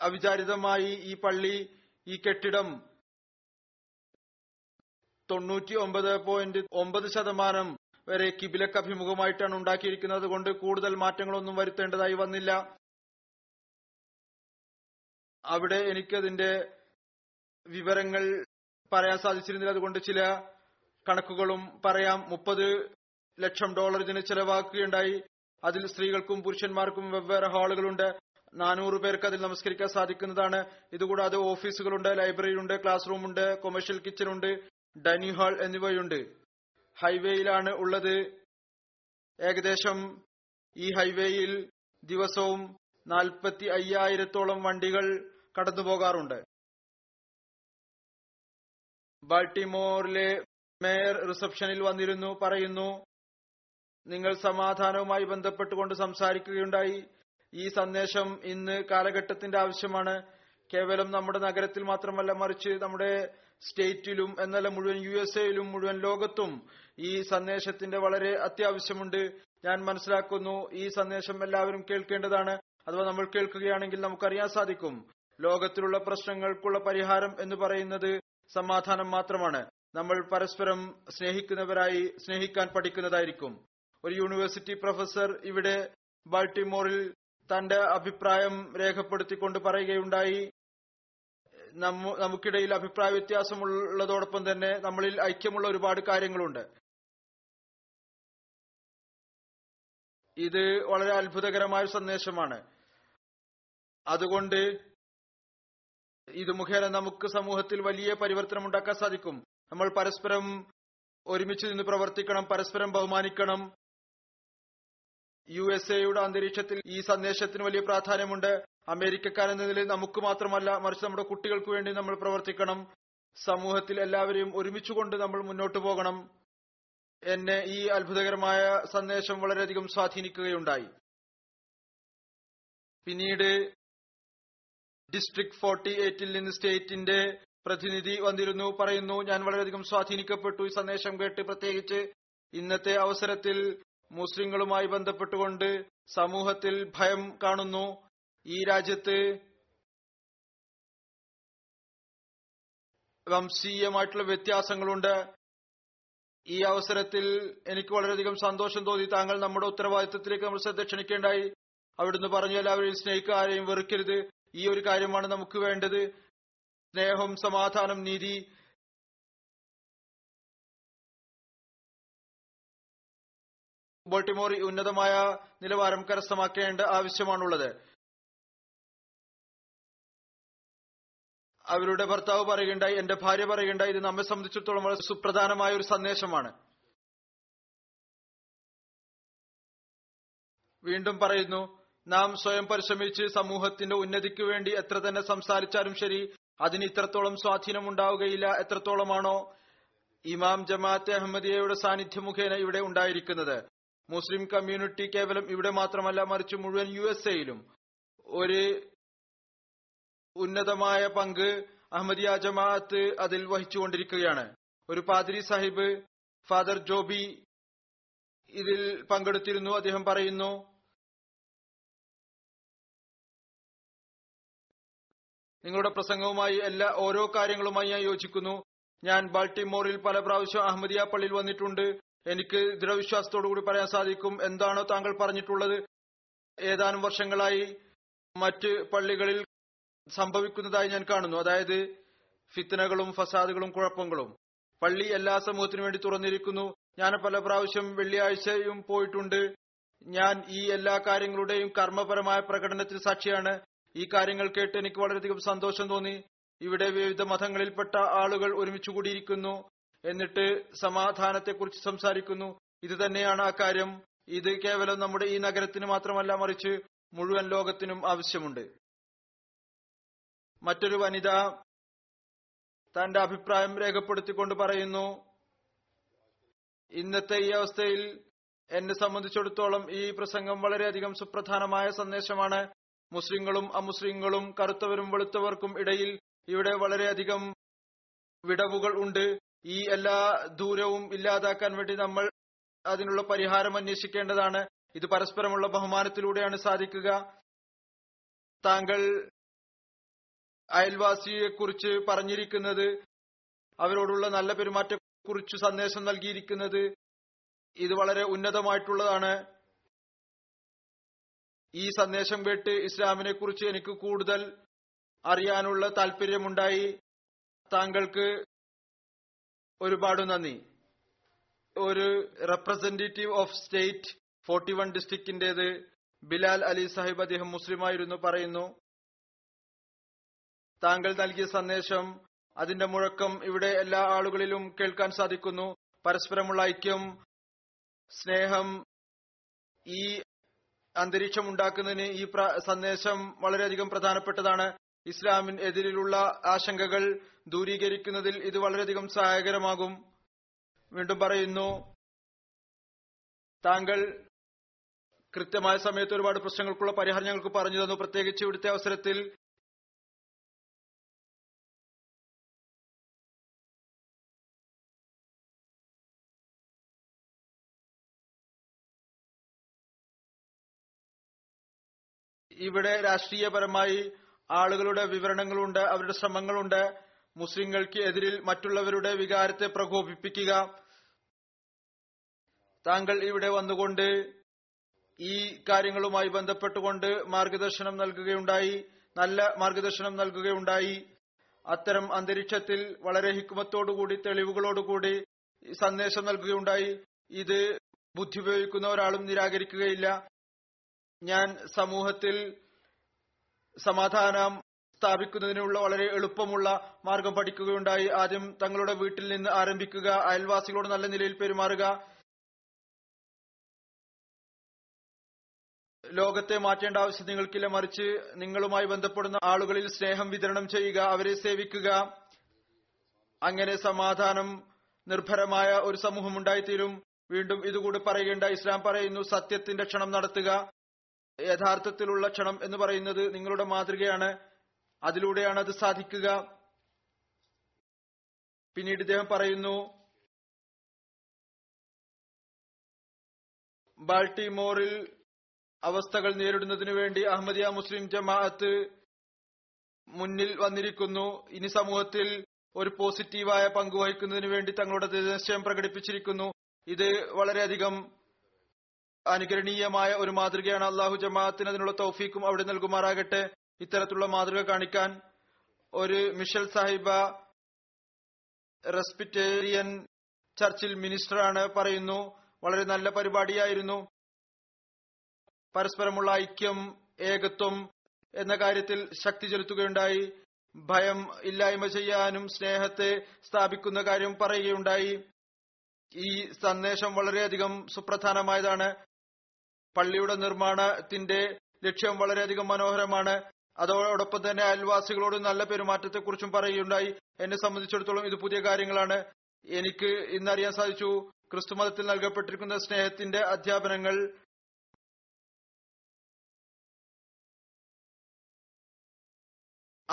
അവിചാരിതമായി ഈ പള്ളി, ഈ കെട്ടിടം 99.9% വരെ കിബിലക്ക് അഭിമുഖമായിട്ടാണ് ഉണ്ടാക്കിയിരിക്കുന്നത്. അതുകൊണ്ട് കൂടുതൽ മാറ്റങ്ങളൊന്നും വരുത്തേണ്ടതായി വന്നില്ല. അവിടെ എനിക്കതിന്റെ വിവരങ്ങൾ പറയാൻ സാധിച്ചിരുന്നില്ല. അതുകൊണ്ട് ചില കണക്കുകളും പറയാം. $30 ലക്ഷം ഇതിന് ചെലവാക്കുകയുണ്ടായി. അതിൽ സ്ത്രീകൾക്കും പുരുഷന്മാർക്കും വെവ്വേറെ ഹാളുകളുണ്ട്. 400 പേർക്ക് അതിൽ നമസ്കരിക്കാൻ സാധിക്കുന്നതാണ്. ഇതുകൂടാതെ ഓഫീസുകളുണ്ട്, ലൈബ്രറി ഉണ്ട്, ക്ലാസ് റൂം ഉണ്ട്, കൊമേഴ്ഷ്യൽ കിച്ചൺ ഉണ്ട്, ഡൈനിങ് ഹാൾ എന്നിവയുണ്ട്. ഹൈവേയിലാണ് ഉള്ളത്. ഏകദേശം ഈ ഹൈവേയിൽ ദിവസവും 45,000 വണ്ടികൾ കടന്നുപോകാറുണ്ട്. ബാൾട്ടിമോറിലെ മേയർ റിസപ്ഷനിൽ വന്നിരുന്നു. പറയുന്നു, നിങ്ങൾ സമാധാനവുമായി ബന്ധപ്പെട്ടുകൊണ്ട് സംസാരിക്കുകയുണ്ടായി. ഈ സന്ദേശം ഇന്ന് കാലഘട്ടത്തിന്റെ ആവശ്യമാണ്. കേവലം നമ്മുടെ നഗരത്തിൽ മാത്രമല്ല, മറിച്ച് നമ്മുടെ സ്റ്റേറ്റിലും എന്നല്ല മുഴുവൻ USA-യിലും മുഴുവൻ ലോകത്തും ഈ സന്ദേശത്തിന്റെ വളരെ അത്യാവശ്യമുണ്ട്. ഞാൻ മനസ്സിലാക്കുന്നു ഈ സന്ദേശം എല്ലാവരും കേൾക്കേണ്ടതാണ്. അഥവാ നമ്മൾ കേൾക്കുകയാണെങ്കിൽ നമുക്കറിയാൻ സാധിക്കും ലോകത്തിലുള്ള പ്രശ്നങ്ങൾക്കുള്ള പരിഹാരം എന്ന് പറയുന്നത് സമാധാനം മാത്രമാണ്. നമ്മൾ പരസ്പരം സ്നേഹിക്കുന്നവരായി സ്നേഹിക്കാൻ പഠിക്കുന്നതായിരിക്കും. ഒരു യൂണിവേഴ്സിറ്റി പ്രൊഫസർ ഇവിടെ ബാൾട്ടിമോറിൽ തന്റെ അഭിപ്രായം രേഖപ്പെടുത്തിക്കൊണ്ട് പറയുകയുണ്ടായി, നമുക്കിടയിൽ അഭിപ്രായ വ്യത്യാസമുള്ളതോടൊപ്പം തന്നെ നമ്മളിൽ ഐക്യമുള്ള ഒരുപാട് കാര്യങ്ങളുണ്ട്. ഇത് വളരെ അത്ഭുതകരമായ സന്ദേശമാണ്. അതുകൊണ്ട് ഇത് മുഖേന നമുക്ക് സമൂഹത്തിൽ വലിയ പരിവർത്തനം ഉണ്ടാക്കാൻ സാധിക്കും. നമ്മൾ പരസ്പരം ഒരുമിച്ച് നിന്ന് പ്രവർത്തിക്കണം, പരസ്പരം ബഹുമാനിക്കണം. USA-യുടെ അന്തരീക്ഷത്തിൽ ഈ സന്ദേശത്തിന് വലിയ പ്രാധാന്യമുണ്ട്. അമേരിക്കക്കാരെന്ന നിലയിൽ നമുക്ക് മാത്രമല്ല, മറിച്ച് നമ്മുടെ കുട്ടികൾക്ക് വേണ്ടി നമ്മൾ പ്രവർത്തിക്കണം. സമൂഹത്തിൽ എല്ലാവരെയും ഒരുമിച്ചുകൊണ്ട് നമ്മൾ മുന്നോട്ടു പോകണം. എന്നെ ഈ അത്ഭുതകരമായ സന്ദേശം വളരെയധികം സ്വാധീനിക്കുകയുണ്ടായി. പിന്നീട് ഡിസ്ട്രിക്ട് 48-ൽ നിന്ന് സ്റ്റേറ്റിന്റെ പ്രതിനിധി വന്നിരുന്നു. പറയുന്നു, ഞാൻ വളരെയധികം സ്വാധീനിക്കപ്പെട്ടു ഈ സന്ദേശം കേട്ട്. പ്രത്യേകിച്ച് ഇന്നത്തെ അവസരത്തിൽ മുസ്ലിങ്ങളുമായി ബന്ധപ്പെട്ടുകൊണ്ട് സമൂഹത്തിൽ ഭയം കാണുന്നു. ഈ രാജ്യത്ത് വംശീയമായിട്ടുള്ള വ്യത്യാസങ്ങളുണ്ട്. ഈ അവസരത്തിൽ എനിക്ക് വളരെയധികം സന്തോഷം തോന്നി. താങ്കൾ നമ്മുടെ ഉത്തരവാദിത്വത്തിലേക്ക് നമ്മൾ ശ്രദ്ധ ക്ഷണിക്കേണ്ടായി. അവിടുന്ന് പറഞ്ഞു, എല്ലാവരെയും സ്നേഹിക്കുക, ആരെയും വെറുക്കരുത്. ഈ ഒരു കാര്യമാണ് നമുക്ക് വേണ്ടത്. സ്നേഹം, സമാധാനം, നീതി. ബാൾട്ടിമോർ ഉന്നതമായ നിലവാരം കരസ്ഥമാക്കേണ്ട ആവശ്യമാണുള്ളത്. അവരുടെ ഭർത്താവ് പറയുകയുണ്ടായി, എന്റെ ഭാര്യ പറയുകയുണ്ടായി, ഇത് നമ്മെ സംബന്ധിച്ചിടത്തോളം വളരെ സുപ്രധാനമായ ഒരു സന്ദേശമാണ്. വീണ്ടും പറയുന്നു, നാം സ്വയം പരിശ്രമിച്ച് സമൂഹത്തിന്റെ ഉന്നതിക്ക് വേണ്ടി എത്ര തന്നെ സംസാരിച്ചാലും ശരി, അതിന് ഇത്രത്തോളം സ്വാധീനം ഉണ്ടാവുകയില്ല എത്രത്തോളമാണോ ഇമാം ജമാഅത്തെ അഹമ്മദിയയുടെ സാന്നിധ്യം മുഖേന ഇവിടെ ഉണ്ടായിരിക്കുന്നത്. മുസ്ലിം കമ്മ്യൂണിറ്റി കേവലം ഇവിടെ മാത്രമല്ല, മറിച്ച് മുഴുവൻ USA-യിലും ഒരു ഉന്നതമായ പങ്ക് അഹമ്മദിയ ജമാഅത്ത് അതിൽ വഹിച്ചുകൊണ്ടിരിക്കുകയാണ്. ഒരു പാദ്രി സാഹിബ്, ഫാദർ ജോബി, ഇതിൽ പങ്കെടുത്തിരുന്നു. അദ്ദേഹം പറയുന്നു, നിങ്ങളുടെ പ്രസംഗവുമായി ഓരോ കാര്യങ്ങളുമായി ഞാൻ യോജിക്കുന്നു. ഞാൻ ബാൾട്ടിമോറിൽ പല പ്രാവശ്യം അഹമ്മദിയ പള്ളിയിൽ വന്നിട്ടുണ്ട്. എനിക്ക് ദൃഢവിശ്വാസത്തോടുകൂടി പറയാൻ സാധിക്കും, എന്താണോ താങ്കൾ പറഞ്ഞിട്ടുള്ളത് ഏതാനും വർഷങ്ങളായി മറ്റ് പള്ളികളിൽ സംഭവിക്കുന്നതായി ഞാൻ കാണുന്നു. അതായത് ഫിത്നകളും ഫസാദുകളും കുഴപ്പങ്ങളും. പള്ളി എല്ലാ സമൂഹത്തിനു വേണ്ടി തുറന്നിരിക്കുന്നു. ഞാൻ പല പ്രാവശ്യം വെള്ളിയാഴ്ചയും പോയിട്ടുണ്ട്. ഞാൻ ഈ എല്ലാ കാര്യങ്ങളുടെയും കർമ്മപരമായ പ്രകടനത്തിന് സാക്ഷിയാണ്. ഈ കാര്യങ്ങൾ കേട്ട് എനിക്ക് വളരെയധികം സന്തോഷം തോന്നി. ഇവിടെ വിവിധ മതങ്ങളിൽപ്പെട്ട ആളുകൾ ഒരുമിച്ചു കൂടിയിരിക്കുന്നു, എന്നിട്ട് സമാധാനത്തെക്കുറിച്ച് സംസാരിക്കുന്നു. ഇത് തന്നെയാണ് ആ കാര്യം. ഇത് കേവലം നമ്മുടെ ഈ നഗരത്തിന് മാത്രമല്ല, മറിച്ച് മുഴുവൻ ലോകത്തിനും ആവശ്യമുണ്ട്. മറ്റൊരു വനിത തന്റെ അഭിപ്രായം രേഖപ്പെടുത്തിക്കൊണ്ട് പറയുന്നു, ഇന്നത്തെ ഈ അവസ്ഥയിൽ എന്നെ സംബന്ധിച്ചിടത്തോളം ഈ പ്രസംഗം വളരെയധികം സുപ്രധാനമായ സന്ദേശമാണ്. മുസ്ലിങ്ങളും അമുസ്ലിങ്ങളും കറുത്തവരും വെളുത്തവർക്കും ഇടയിൽ ഇവിടെ വളരെയധികം വിടവുകൾ ഉണ്ട്. ഈ എല്ലാ ദൂരവും ഇല്ലാതാക്കാൻ വേണ്ടി നമ്മൾ അതിനുള്ള പരിഹാരം അന്വേഷിക്കേണ്ടതാണ്. ഇത് പരസ്പരമുള്ള ബഹുമാനത്തിലൂടെയാണ് സാധിക്കുക. താങ്കൾ അയൽവാസിയെക്കുറിച്ച് പറഞ്ഞിരിക്കുന്നത്, അവരോടുള്ള നല്ല പെരുമാറ്റത്തെക്കുറിച്ച് സന്ദേശം നൽകിയിരിക്കുന്നത്, ഇത് വളരെ ഉന്നതമായിട്ടുള്ളതാണ്. ഈ സന്ദേശം കേട്ട് ഇസ്ലാമിനെ കുറിച്ച് എനിക്ക് കൂടുതൽ അറിയാനുള്ള താല്പര്യമുണ്ടായി. താങ്കൾക്ക് ഒരുപാട് നന്ദി. ഒരു റെപ്രസെന്റേറ്റീവ് ഓഫ് സ്റ്റേറ്റ് 41 ഡിസ്ട്രിക്റ്റിന്റേത് ബിലാൽ അലി സാഹിബ്, അദ്ദേഹം മുസ്ലിമായിരുന്നു, പറയുന്നു താങ്കൾ നൽകിയ സന്ദേശം അതിന്റെ മുഴക്കം ഇവിടെ എല്ലാ ആളുകളിലും കേൾക്കാൻ സാധിക്കുന്നു. പരസ്പരമുള്ള ഐക്യം, സ്നേഹം, ഈ അന്തരീക്ഷം ഉണ്ടാക്കുന്നതിന് ഈ സന്ദേശം വളരെയധികം പ്രധാനപ്പെട്ടതാണ്. ഇസ്ലാമിന് എതിരിലുള്ള ആശങ്കകൾ ദൂരീകരിക്കുന്നതിൽ ഇത് വളരെയധികം സഹായകരമാകും. വീണ്ടും പറയുന്നു താങ്കൾ കൃത്യമായ സമയത്ത് ഒരുപാട് പ്രശ്നങ്ങൾക്കുള്ള പരിഹാരം ഞങ്ങൾക്ക് പറഞ്ഞു തന്നു. പ്രത്യേകിച്ച് ഇവിടുത്തെ അവസരത്തിൽ ഇവിടെ രാഷ്ട്രീയപരമായി ആളുകളുടെ വിവരണങ്ങളുണ്ട്, അവരുടെ ശ്രമങ്ങളുണ്ട്. മുസ്ലിങ്ങൾക്ക് എതിരിൽ മറ്റുള്ളവരുടെ വികാരത്തെ പ്രകോപിപ്പിക്കുക. താങ്കൾ ഇവിടെ വന്നുകൊണ്ട് ഈ കാര്യങ്ങളുമായി ബന്ധപ്പെട്ടുകൊണ്ട് മാർഗദർശനം നൽകുകയുണ്ടായി, നല്ല മാർഗദർശനം നൽകുകയുണ്ടായി. അത്തരം അന്തരീക്ഷത്തിൽ വളരെ ഹിക്മത്തോടുകൂടി തെളിവുകളോടുകൂടി സന്ദേശം നൽകുകയുണ്ടായി. ഇത് ബുദ്ധി ഉപയോഗിക്കുന്ന ഒരാളും നിരാകരിക്കുകയില്ല. ഞാൻ സമൂഹത്തിൽ സമാധാനം സ്ഥാപിക്കുന്നതിനുള്ള വളരെ എളുപ്പമുള്ള മാർഗം പഠിക്കുകയുണ്ടായി. ആദ്യം തങ്ങളുടെ വീട്ടിൽ നിന്ന് ആരംഭിക്കുക, അയൽവാസികളോട് നല്ല നിലയിൽ പെരുമാറുക. ലോകത്തെ മാറ്റേണ്ട ആവശ്യം നിങ്ങൾക്കില്ല, മറിച്ച് നിങ്ങളുമായി ബന്ധപ്പെടുന്ന ആളുകളിൽ സ്നേഹം വിതരണം ചെയ്യുക, അവരെ സേവിക്കുക. അങ്ങനെ സമാധാനം നിർഭരമായ ഒരു സമൂഹം ഉണ്ടായിത്തീരും. വീണ്ടും ഇതുകൂടി പറയേണ്ട, ഇസ്ലാം പറയുന്നു സത്യത്തിന്റെ ക്ഷണം നടത്തുക. യഥാർത്ഥത്തിലുള്ള ക്ഷണം എന്ന് പറയുന്നത് നിങ്ങളുടെ മാതൃകയാണ്, അതിലൂടെയാണ് അത് സാധിക്കുക. പിന്നീട് ഇദ്ദേഹം പറയുന്നു ബാൾട്ടിമോറിൽ അവസ്ഥകൾ നേരിടുന്നതിനു വേണ്ടി അഹമ്മദിയ മുസ്ലിം ജമാഅത്ത് മുന്നിൽ വന്നിരിക്കുന്നു. ഇനി സമൂഹത്തിൽ ഒരു പോസിറ്റീവായ പങ്കുവഹിക്കുന്നതിനു വേണ്ടി തങ്ങളുടെ നിശ്ചയം പ്രകടിപ്പിച്ചിരിക്കുന്നു. ഇത് വളരെയധികം അനുകരണീയമായ ഒരു മാതൃകയാണ്. അള്ളാഹു ജമാഅത്തിന് അതിനുള്ള തൗഫീഖും അവിടെ നൽകുമാറാകട്ടെ ഇത്തരത്തിലുള്ള മാതൃക കാണിക്കാൻ. ഒരു മിഷൽ സാഹിബ, റെസ്പിറ്റേറിയൻ ചർച്ചിൽ മിനിസ്റ്ററാണ്, പറയുന്നു വളരെ നല്ല പരിപാടിയായിരുന്നു. പരസ്പരമുള്ള ഐക്യം, ഏകത്വം എന്ന കാര്യത്തിൽ ശക്തി ചെലുത്തുകയുണ്ടായി. ഭയം ഇല്ലായ്മ ചെയ്യാനും സ്നേഹത്തെ സ്ഥാപിക്കുന്ന കാര്യം പറയുകയുണ്ടായി. ഈ സന്ദേശം വളരെയധികം സുപ്രധാനമായതാണ്. പള്ളിയുടെ നിർമ്മാണത്തിന്റെ ലക്ഷ്യം വളരെയധികം മനോഹരമാണ്. അതോടൊപ്പം തന്നെ അയൽവാസികളോട് നല്ല പെരുമാറ്റത്തെക്കുറിച്ചും പറയുകയുണ്ടായി. എന്നെ സംബന്ധിച്ചിടത്തോളം ഇത് പുതിയ കാര്യങ്ങളാണ്. എനിക്ക് ഇന്നറിയാൻ സാധിച്ചു ക്രിസ്തുമതത്തിൽ നൽകപ്പെട്ടിരിക്കുന്ന സ്നേഹത്തിന്റെ അധ്യാപനങ്ങൾ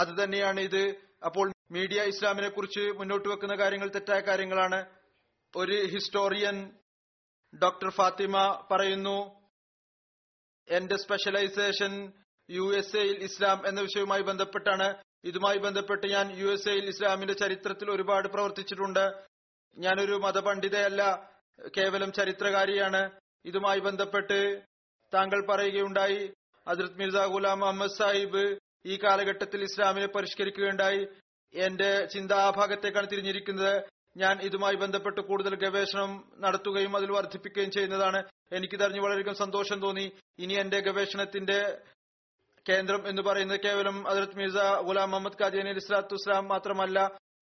അത് തന്നെയാണ് ഇത്. അപ്പോൾ മീഡിയ ഇസ്ലാമിനെ കുറിച്ച് മുന്നോട്ട് വെക്കുന്ന കാര്യങ്ങൾ തെറ്റായ കാര്യങ്ങളാണ്. ഒരു ഹിസ്റ്റോറിയൻ ഡോക്ടർ ഫാത്തിമ പറയുന്നു എന്റെ സ്പെഷ്യലൈസേഷൻ USA ഇസ്ലാം എന്ന വിഷയവുമായി ബന്ധപ്പെട്ടാണ്. ഇതുമായി ബന്ധപ്പെട്ട് ഞാൻ USA ഇസ്ലാമിന്റെ ചരിത്രത്തിൽ ഒരുപാട് പ്രവർത്തിച്ചിട്ടുണ്ട്. ഞാനൊരു മതപണ്ഡിതയല്ല, കേവലം ചരിത്രകാരിയാണ്. ഇതുമായി ബന്ധപ്പെട്ട് താങ്കൾ പറയുകയുണ്ടായി ഹദ്റത്ത് മിർസ ഗുലാം അഹമ്മദ് സാഹിബ് ഈ കാലഘട്ടത്തിൽ ഇസ്ലാമിനെ പരിഷ്കരിക്കുകയുണ്ടായി. എന്റെ ചിന്ത ആ ഭാഗത്തേക്കാണ് തിരിഞ്ഞിരിക്കുന്നത്. ഞാൻ ഇതുമായി ബന്ധപ്പെട്ട് കൂടുതൽ ഗവേഷണം നടത്തുകയും അതിൽ വർദ്ധിപ്പിക്കുകയും ചെയ്യുന്നതാണ്. എനിക്കിതറിഞ്ഞ് വളരെയധികം സന്തോഷം തോന്നി. ഇനി എന്റെ ഗവേഷണത്തിന്റെ കേന്ദ്രം എന്ന് പറയുന്നത് കേവലം ഹദ്റത്ത് മിർസ ഗുലാം മുഹമ്മദ് ഖാദിയാനി അലൈഹിസ്സലാം മാത്രമല്ല,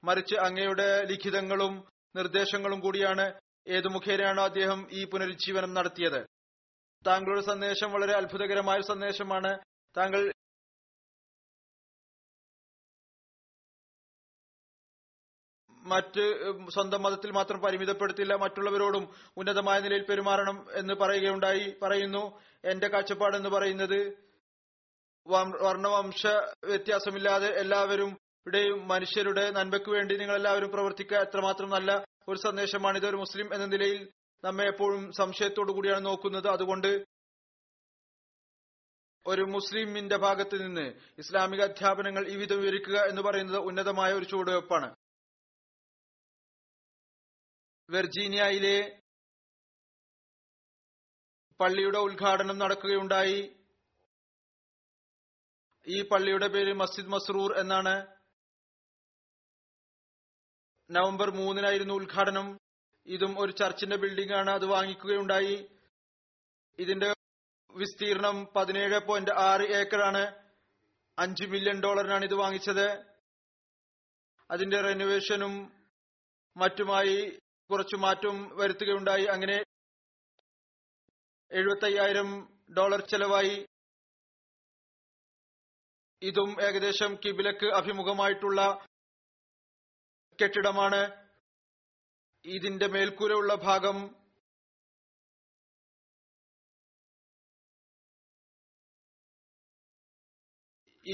മറിച്ച് അങ്ങയുടെ ലിഖിതങ്ങളും നിർദ്ദേശങ്ങളും കൂടിയാണ്. ഏതു മുഖേനയാണോ അദ്ദേഹം ഈ പുനരുജ്ജീവനം നടത്തിയത്. താങ്കളുടെ സന്ദേശം വളരെ അത്ഭുതകരമായ സന്ദേശമാണ്. താങ്കൾ മറ്റ് സ്വന്തം മതത്തിൽ മാത്രം പരിമിതപ്പെടുത്തില്ല, മറ്റുള്ളവരോടും ഉന്നതമായ നിലയിൽ പെരുമാറണം എന്ന് പറയുകയുണ്ടായി. പറയുന്നു എന്റെ കാഴ്ചപ്പാടെന്ന് പറയുന്നത് വർണ്ണവംശ വ്യത്യാസമില്ലാതെ എല്ലാവരുടെയും മനുഷ്യരുടെ നന്മയ്ക്ക് വേണ്ടി നിങ്ങൾ എല്ലാവരും പ്രവർത്തിക്കുക. എത്രമാത്രം നല്ല ഒരു സന്ദേശമാണിത്. ഒരു മുസ്ലിം എന്ന നിലയിൽ നമ്മെ എപ്പോഴും സംശയത്തോടു കൂടിയാണ് നോക്കുന്നത്. അതുകൊണ്ട് ഒരു മുസ്ലിമിന്റെ ഭാഗത്ത് നിന്ന് ഇസ്ലാമിക അധ്യാപനങ്ങൾ ഈ വിധം വിവരിക്കുക എന്ന് പറയുന്നത് ഉന്നതമായ ഒരു ചുവടുവെപ്പാണ്. വെർജീനിയയിലെ പള്ളിയുടെ ഉദ്ഘാടനം നടക്കുകയുണ്ടായി. ഈ പള്ളിയുടെ പേര് മസ്ജിദ് മസ്റൂർ എന്നാണ്. നവംബർ 3 ഉദ്ഘാടനം. ഇതും ഒരു ചർച്ചിന്റെ ബിൽഡിംഗ് ആണ്. അത് വാങ്ങിക്കുകയുണ്ടായി. ഇതിന്റെ വിസ്തീർണം 17.6 ഏക്കറാണ്. $5 മില്യൺ ഇത് വാങ്ങിച്ചത്. അതിന്റെ റെനോവേഷനും മറ്റുമായി കുറച്ചു മാറ്റം വരുത്തുകയുണ്ടായി. അങ്ങനെ $75,000 ചെലവായി. ഇതും ഏകദേശം കിബിലക്ക് അഭിമുഖമായിട്ടുള്ള കെട്ടിടമാണ്. ഇതിന്റെ മേൽക്കൂരയുള്ള ഭാഗം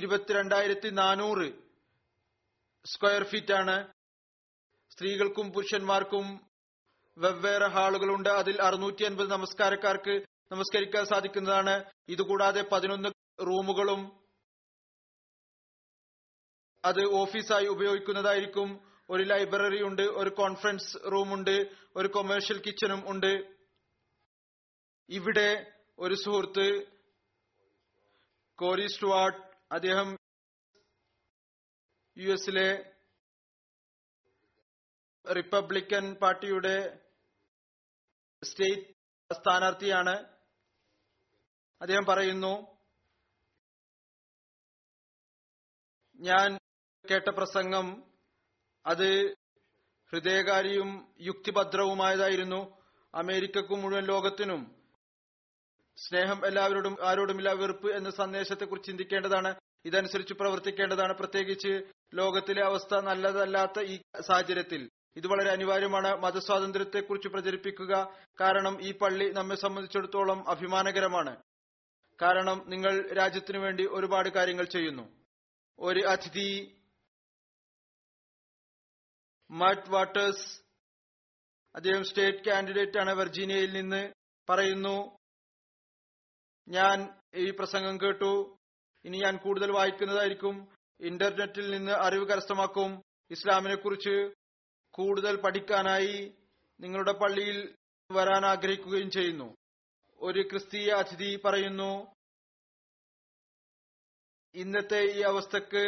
$22,400 സ്ക്വയർ ഫീറ്റാണ്. സ്ത്രീകൾക്കും പുരുഷന്മാർക്കും വെവ്വേറെ ഹാളുകളുണ്ട്. അതിൽ 650 നമസ്കാരക്കാർക്ക് നമസ്കരിക്കാൻ സാധിക്കുന്നതാണ്. ഇതുകൂടാതെ 11 റൂമുകളും അത് ഓഫീസായി ഉപയോഗിക്കുന്നതായിരിക്കും. ഒരു ലൈബ്രറി ഉണ്ട്, ഒരു കോൺഫറൻസ് റൂമുണ്ട്, ഒരു കൊമേഴ്ഷ്യൽ കിച്ചണും ഉണ്ട്. ഇവിടെ ഒരു സുഹൃത്ത് കോറി സ്റ്റുവാർട്ട്, അദ്ദേഹം US റിപ്പബ്ലിക്കൻ പാർട്ടിയുടെ സ്റ്റേറ്റ് സ്ഥാനാർത്ഥിയാണ്. അദ്ദേഹം പറയുന്നു, ഞാൻ കേട്ട പ്രസംഗം അത് ഹൃദയകാരിയും യുക്തിഭദ്രവുമായതായിരുന്നു. അമേരിക്കക്കും മുഴുവൻ ലോകത്തിനും സ്നേഹം, എല്ലാവരോടും ആരോടുമില്ല വെറുപ്പ് എന്ന സന്ദേശത്തെക്കുറിച്ച് ചിന്തിക്കേണ്ടതാണ്. ഇതനുസരിച്ച് പ്രവർത്തിക്കേണ്ടതാണ്. പ്രത്യേകിച്ച് ലോകത്തിലെ അവസ്ഥ നല്ലതല്ലാത്ത ഈ സാഹചര്യത്തിൽ ഇത് വളരെ അനിവാര്യമാണ്. മതസ്വാതന്ത്ര്യത്തെക്കുറിച്ച് പ്രചരിപ്പിക്കുക. കാരണം ഈ പള്ളി നമ്മെ സംബന്ധിച്ചിടത്തോളം അഭിമാനകരമാണ്. കാരണം നിങ്ങൾ രാജ്യത്തിനു വേണ്ടി ഒരുപാട് കാര്യങ്ങൾ ചെയ്യുന്നു. ഒരു അതിഥി മറ്റ് വാട്ടേഴ്സ്, അദ്ദേഹം സ്റ്റേറ്റ് കാൻഡിഡേറ്റ് ആണ് വെർജീനിയയിൽ നിന്ന്, പറയുന്നു, ഞാൻ ഈ പ്രസംഗം കേട്ടു, ഇനി ഞാൻ കൂടുതൽ വായിക്കുന്നതായിരിക്കും, ഇന്റർനെറ്റിൽ നിന്ന് അറിവ് കരസ്ഥമാക്കും, ഇസ്ലാമിനെ കുറിച്ച് കൂടുതൽ പഠിക്കാനായി നിങ്ങളുടെ പള്ളിയിൽ വരാൻ ആഗ്രഹിക്കുകയും ചെയ്യുന്നു. ഒരു ക്രിസ്തീയ അതിഥി പറയുന്നു, ഇന്നത്തെ ഈ അവസ്ഥക്ക്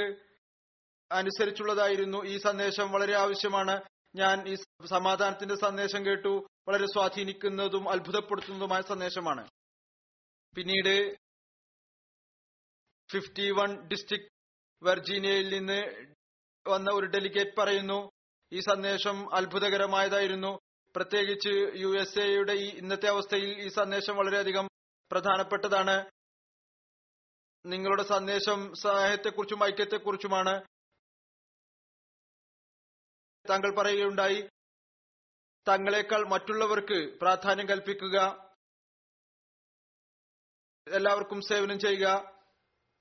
അനുസരിച്ചുള്ളതായിരുന്നു ഈ സന്ദേശം, വളരെ ആവശ്യമാണ്. ഞാൻ ഈ സമാധാനത്തിന്റെ സന്ദേശം കേട്ടു, വളരെ സ്വാധീനിക്കുന്നതും അത്ഭുതപ്പെടുത്തുന്നതുമായ സന്ദേശമാണ്. പിന്നീട് 51 ഡിസ്ട്രിക്ട് വെർജീനിയയിൽ നിന്ന് വന്ന ഒരു ഡെലിഗേറ്റ് പറയുന്നു, ഈ സന്ദേശം അത്ഭുതകരമായതായിരുന്നു. പ്രത്യേകിച്ച് USA ഈ ഇന്നത്തെ അവസ്ഥയിൽ ഈ സന്ദേശം വളരെയധികം പ്രധാനപ്പെട്ടതാണ്. നിങ്ങളുടെ സന്ദേശം സഹായത്തെക്കുറിച്ചും ഐക്യത്തെക്കുറിച്ചുമാണ്. താങ്കൾ പറയുകയുണ്ടായി, തങ്ങളെക്കാൾ മറ്റുള്ളവർക്ക് പ്രാധാന്യം കൽപ്പിക്കുക, എല്ലാവർക്കും സേവനം ചെയ്യുക.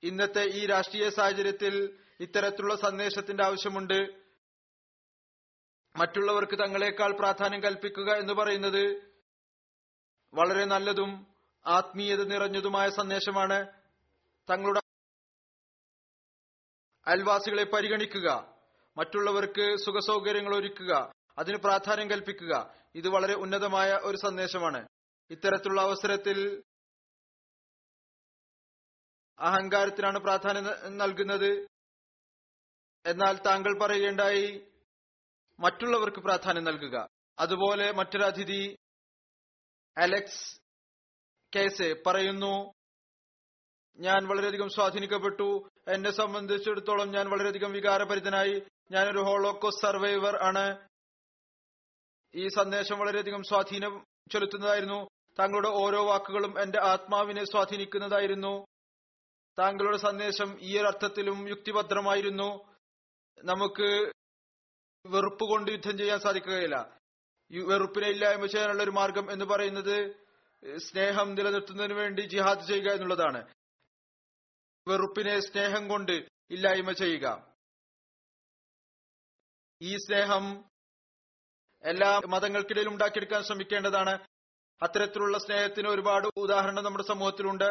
ഇന്നത്തെ ഈ രാഷ്ട്രീയ സാഹചര്യത്തിൽ ഇത്തരത്തിലുള്ള സന്ദേശത്തിന്റെ ആവശ്യമുണ്ട്. മറ്റുള്ളവർക്ക് തങ്ങളെക്കാൾ പ്രാധാന്യം കൽപ്പിക്കുക എന്ന് പറയുന്നത് വളരെ നല്ലതും ആത്മീയത നിറഞ്ഞതുമായ സന്ദേശമാണ്. തങ്ങളുടെ അയൽവാസികളെ പരിഗണിക്കുക, മറ്റുള്ളവർക്ക് സുഖസൗകര്യങ്ങൾ ഒരുക്കുക, അതിന് പ്രാധാന്യം കൽപ്പിക്കുക. ഇത് വളരെ ഉന്നതമായ ഒരു സന്ദേശമാണ്. ഇത്തരത്തിലുള്ള അവസരത്തിൽ അഹങ്കാരത്തിനാണ് പ്രാധാന്യം നൽകുന്നത്. എന്നാൽ താങ്കൾ പറയുകയുണ്ടായി, മറ്റുള്ളവർക്ക് പ്രാധാന്യം നൽകുക. അതുപോലെ മറ്റൊരു അതിഥി അലക്സ് കേസെ പറയുന്നു, ഞാൻ വളരെയധികം സ്വാധീനിക്കപ്പെട്ടു. എന്നെ സംബന്ധിച്ചിടത്തോളം ഞാൻ വളരെയധികം വികാരഭരിതനായി. ഞാനൊരു ഹോളോകോസ്റ്റ് സർവൈവർ ആണ്. ഈ സന്ദേശം വളരെയധികം സ്വാധീനം ചെലുത്തുന്നതായിരുന്നു. താങ്കളുടെ ഓരോ വാക്കുകളും എന്റെ ആത്മാവിനെ സ്വാധീനിക്കുന്നതായിരുന്നു. താങ്കളുടെ സന്ദേശം ഈ ഒരർത്ഥത്തിലും യുക്തിഭദ്രമായിരുന്നു. നമുക്ക് വെറുപ്പ് കൊണ്ട് യുദ്ധം ചെയ്യാൻ സാധിക്കുകയില്ല. വെറുപ്പിനെ ഇല്ലായ്മ ചെയ്യാനുള്ള ഒരു മാർഗം എന്ന് പറയുന്നത് സ്നേഹം നിലനിർത്തുന്നതിന് വേണ്ടി ജിഹാദ് ചെയ്യുക എന്നുള്ളതാണ്. വെറുപ്പിനെ സ്നേഹം കൊണ്ട് ഇല്ലായ്മ ചെയ്യുക. ഈ സ്നേഹം എല്ലാ മതങ്ങൾക്കിടയിലും ഉണ്ടാക്കിയെടുക്കാൻ ശ്രമിക്കേണ്ടതാണ്. അത്തരത്തിലുള്ള സ്നേഹത്തിന് ഒരുപാട് ഉദാഹരണം നമ്മുടെ സമൂഹത്തിലുണ്ട്.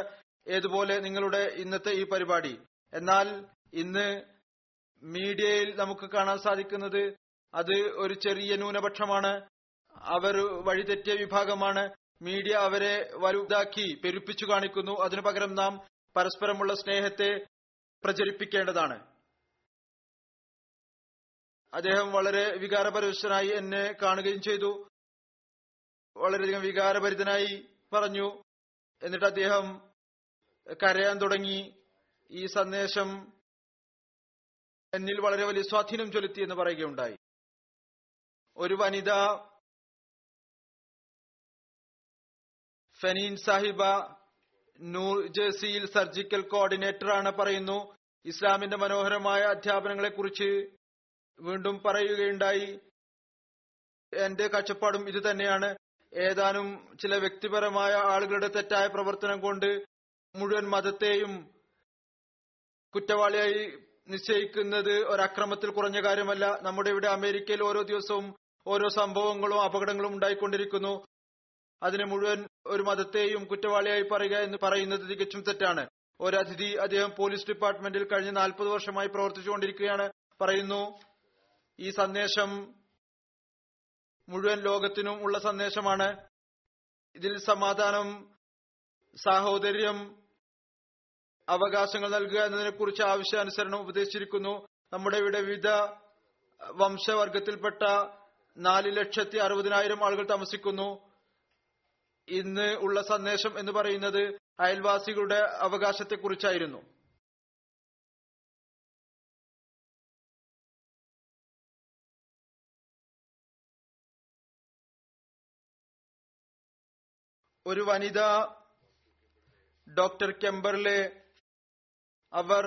ഏതുപോലെ നിങ്ങളുടെ ഇന്നത്തെ ഈ പരിപാടി. എന്നാൽ ഇന്ന് മീഡിയയിൽ നമുക്ക് കാണാൻ സാധിക്കുന്നത് അത് ഒരു ചെറിയ ന്യൂനപക്ഷമാണ്. അവർ വഴിതെറ്റിയ വിഭാഗമാണ്. മീഡിയ അവരെ വലുതാക്കി പെരുപ്പിച്ചു കാണിക്കുന്നു. അതിനു പകരം നാം പരസ്പരമുള്ള സ്നേഹത്തെ പ്രചരിപ്പിക്കേണ്ടതാണ്. അദ്ദേഹം വളരെ വികാരപരവശനായി എന്നെ കാണുകയും ചെയ്തു. വളരെയധികം വികാരഭരിതനായി പറഞ്ഞു. എന്നിട്ട് അദ്ദേഹം കരയാൻ തുടങ്ങി. ഈ സന്ദേശം എന്നിൽ വളരെ വലിയ സ്വാധീനം ചെലുത്തി എന്ന് പറയുകയുണ്ടായി. ഒരു വനിത ഫെനീൻ സാഹിബ ന്യൂജേഴ്സിയിൽ സർജിക്കൽ കോർഡിനേറ്റർ ആണ്, പറയുന്നു ഇസ്ലാമിന്റെ മനോഹരമായ അധ്യാപനങ്ങളെ കുറിച്ച് വീണ്ടും പറയുകയുണ്ടായി. എന്റെ കാഴ്ചപ്പാടും ഇത് തന്നെയാണ്. ഏതാനും ചില വ്യക്തിപരമായ ആളുകളുടെ തെറ്റായ പ്രവർത്തനം കൊണ്ട് മുഴുവൻ മതത്തെയും കുറ്റവാളിയായി നിശ്ചയിക്കുന്നത് ഒരക്രമത്തിൽ കുറഞ്ഞ കാര്യമല്ല. നമ്മുടെ ഇവിടെ അമേരിക്കയിൽ ഓരോ ദിവസവും ഓരോ സംഭവങ്ങളും അപകടങ്ങളും ഉണ്ടായിക്കൊണ്ടിരിക്കുന്നു. അതിനെ മുഴുവൻ ഒരു മതത്തെയും കുറ്റവാളിയായി പറയുക എന്ന് പറയുന്നത് തികച്ചും തെറ്റാണ്. ഒരതിഥി, അദ്ദേഹം പോലീസ് ഡിപ്പാർട്ട്മെന്റിൽ കഴിഞ്ഞ 40 വർഷമായി പ്രവർത്തിച്ചുകൊണ്ടിരിക്കുകയാണ്, പറയുന്നു ഈ സന്ദേശം മുഴുവൻ ലോകത്തിനും ഉള്ള സന്ദേശമാണ്. ഇതിൽ സമാധാനം, സാഹോദര്യം, അവകാശങ്ങൾ നൽകുക എന്നതിനെക്കുറിച്ച് ആവശ്യാനുസരണം ഉപദേശിച്ചിരിക്കുന്നു. നമ്മുടെ ഇവിടെ വിവിധ വംശവർഗത്തിൽപ്പെട്ട 4,60,000 ആളുകൾ താമസിക്കുന്നു. ഇന്ന് ഉള്ള സന്ദേശം എന്ന് പറയുന്നത് അയൽവാസികളുടെ അവകാശത്തെക്കുറിച്ചായിരുന്നു. ഒരു വനിത ഡോക്ടർ കെമ്പർലെ, അവർ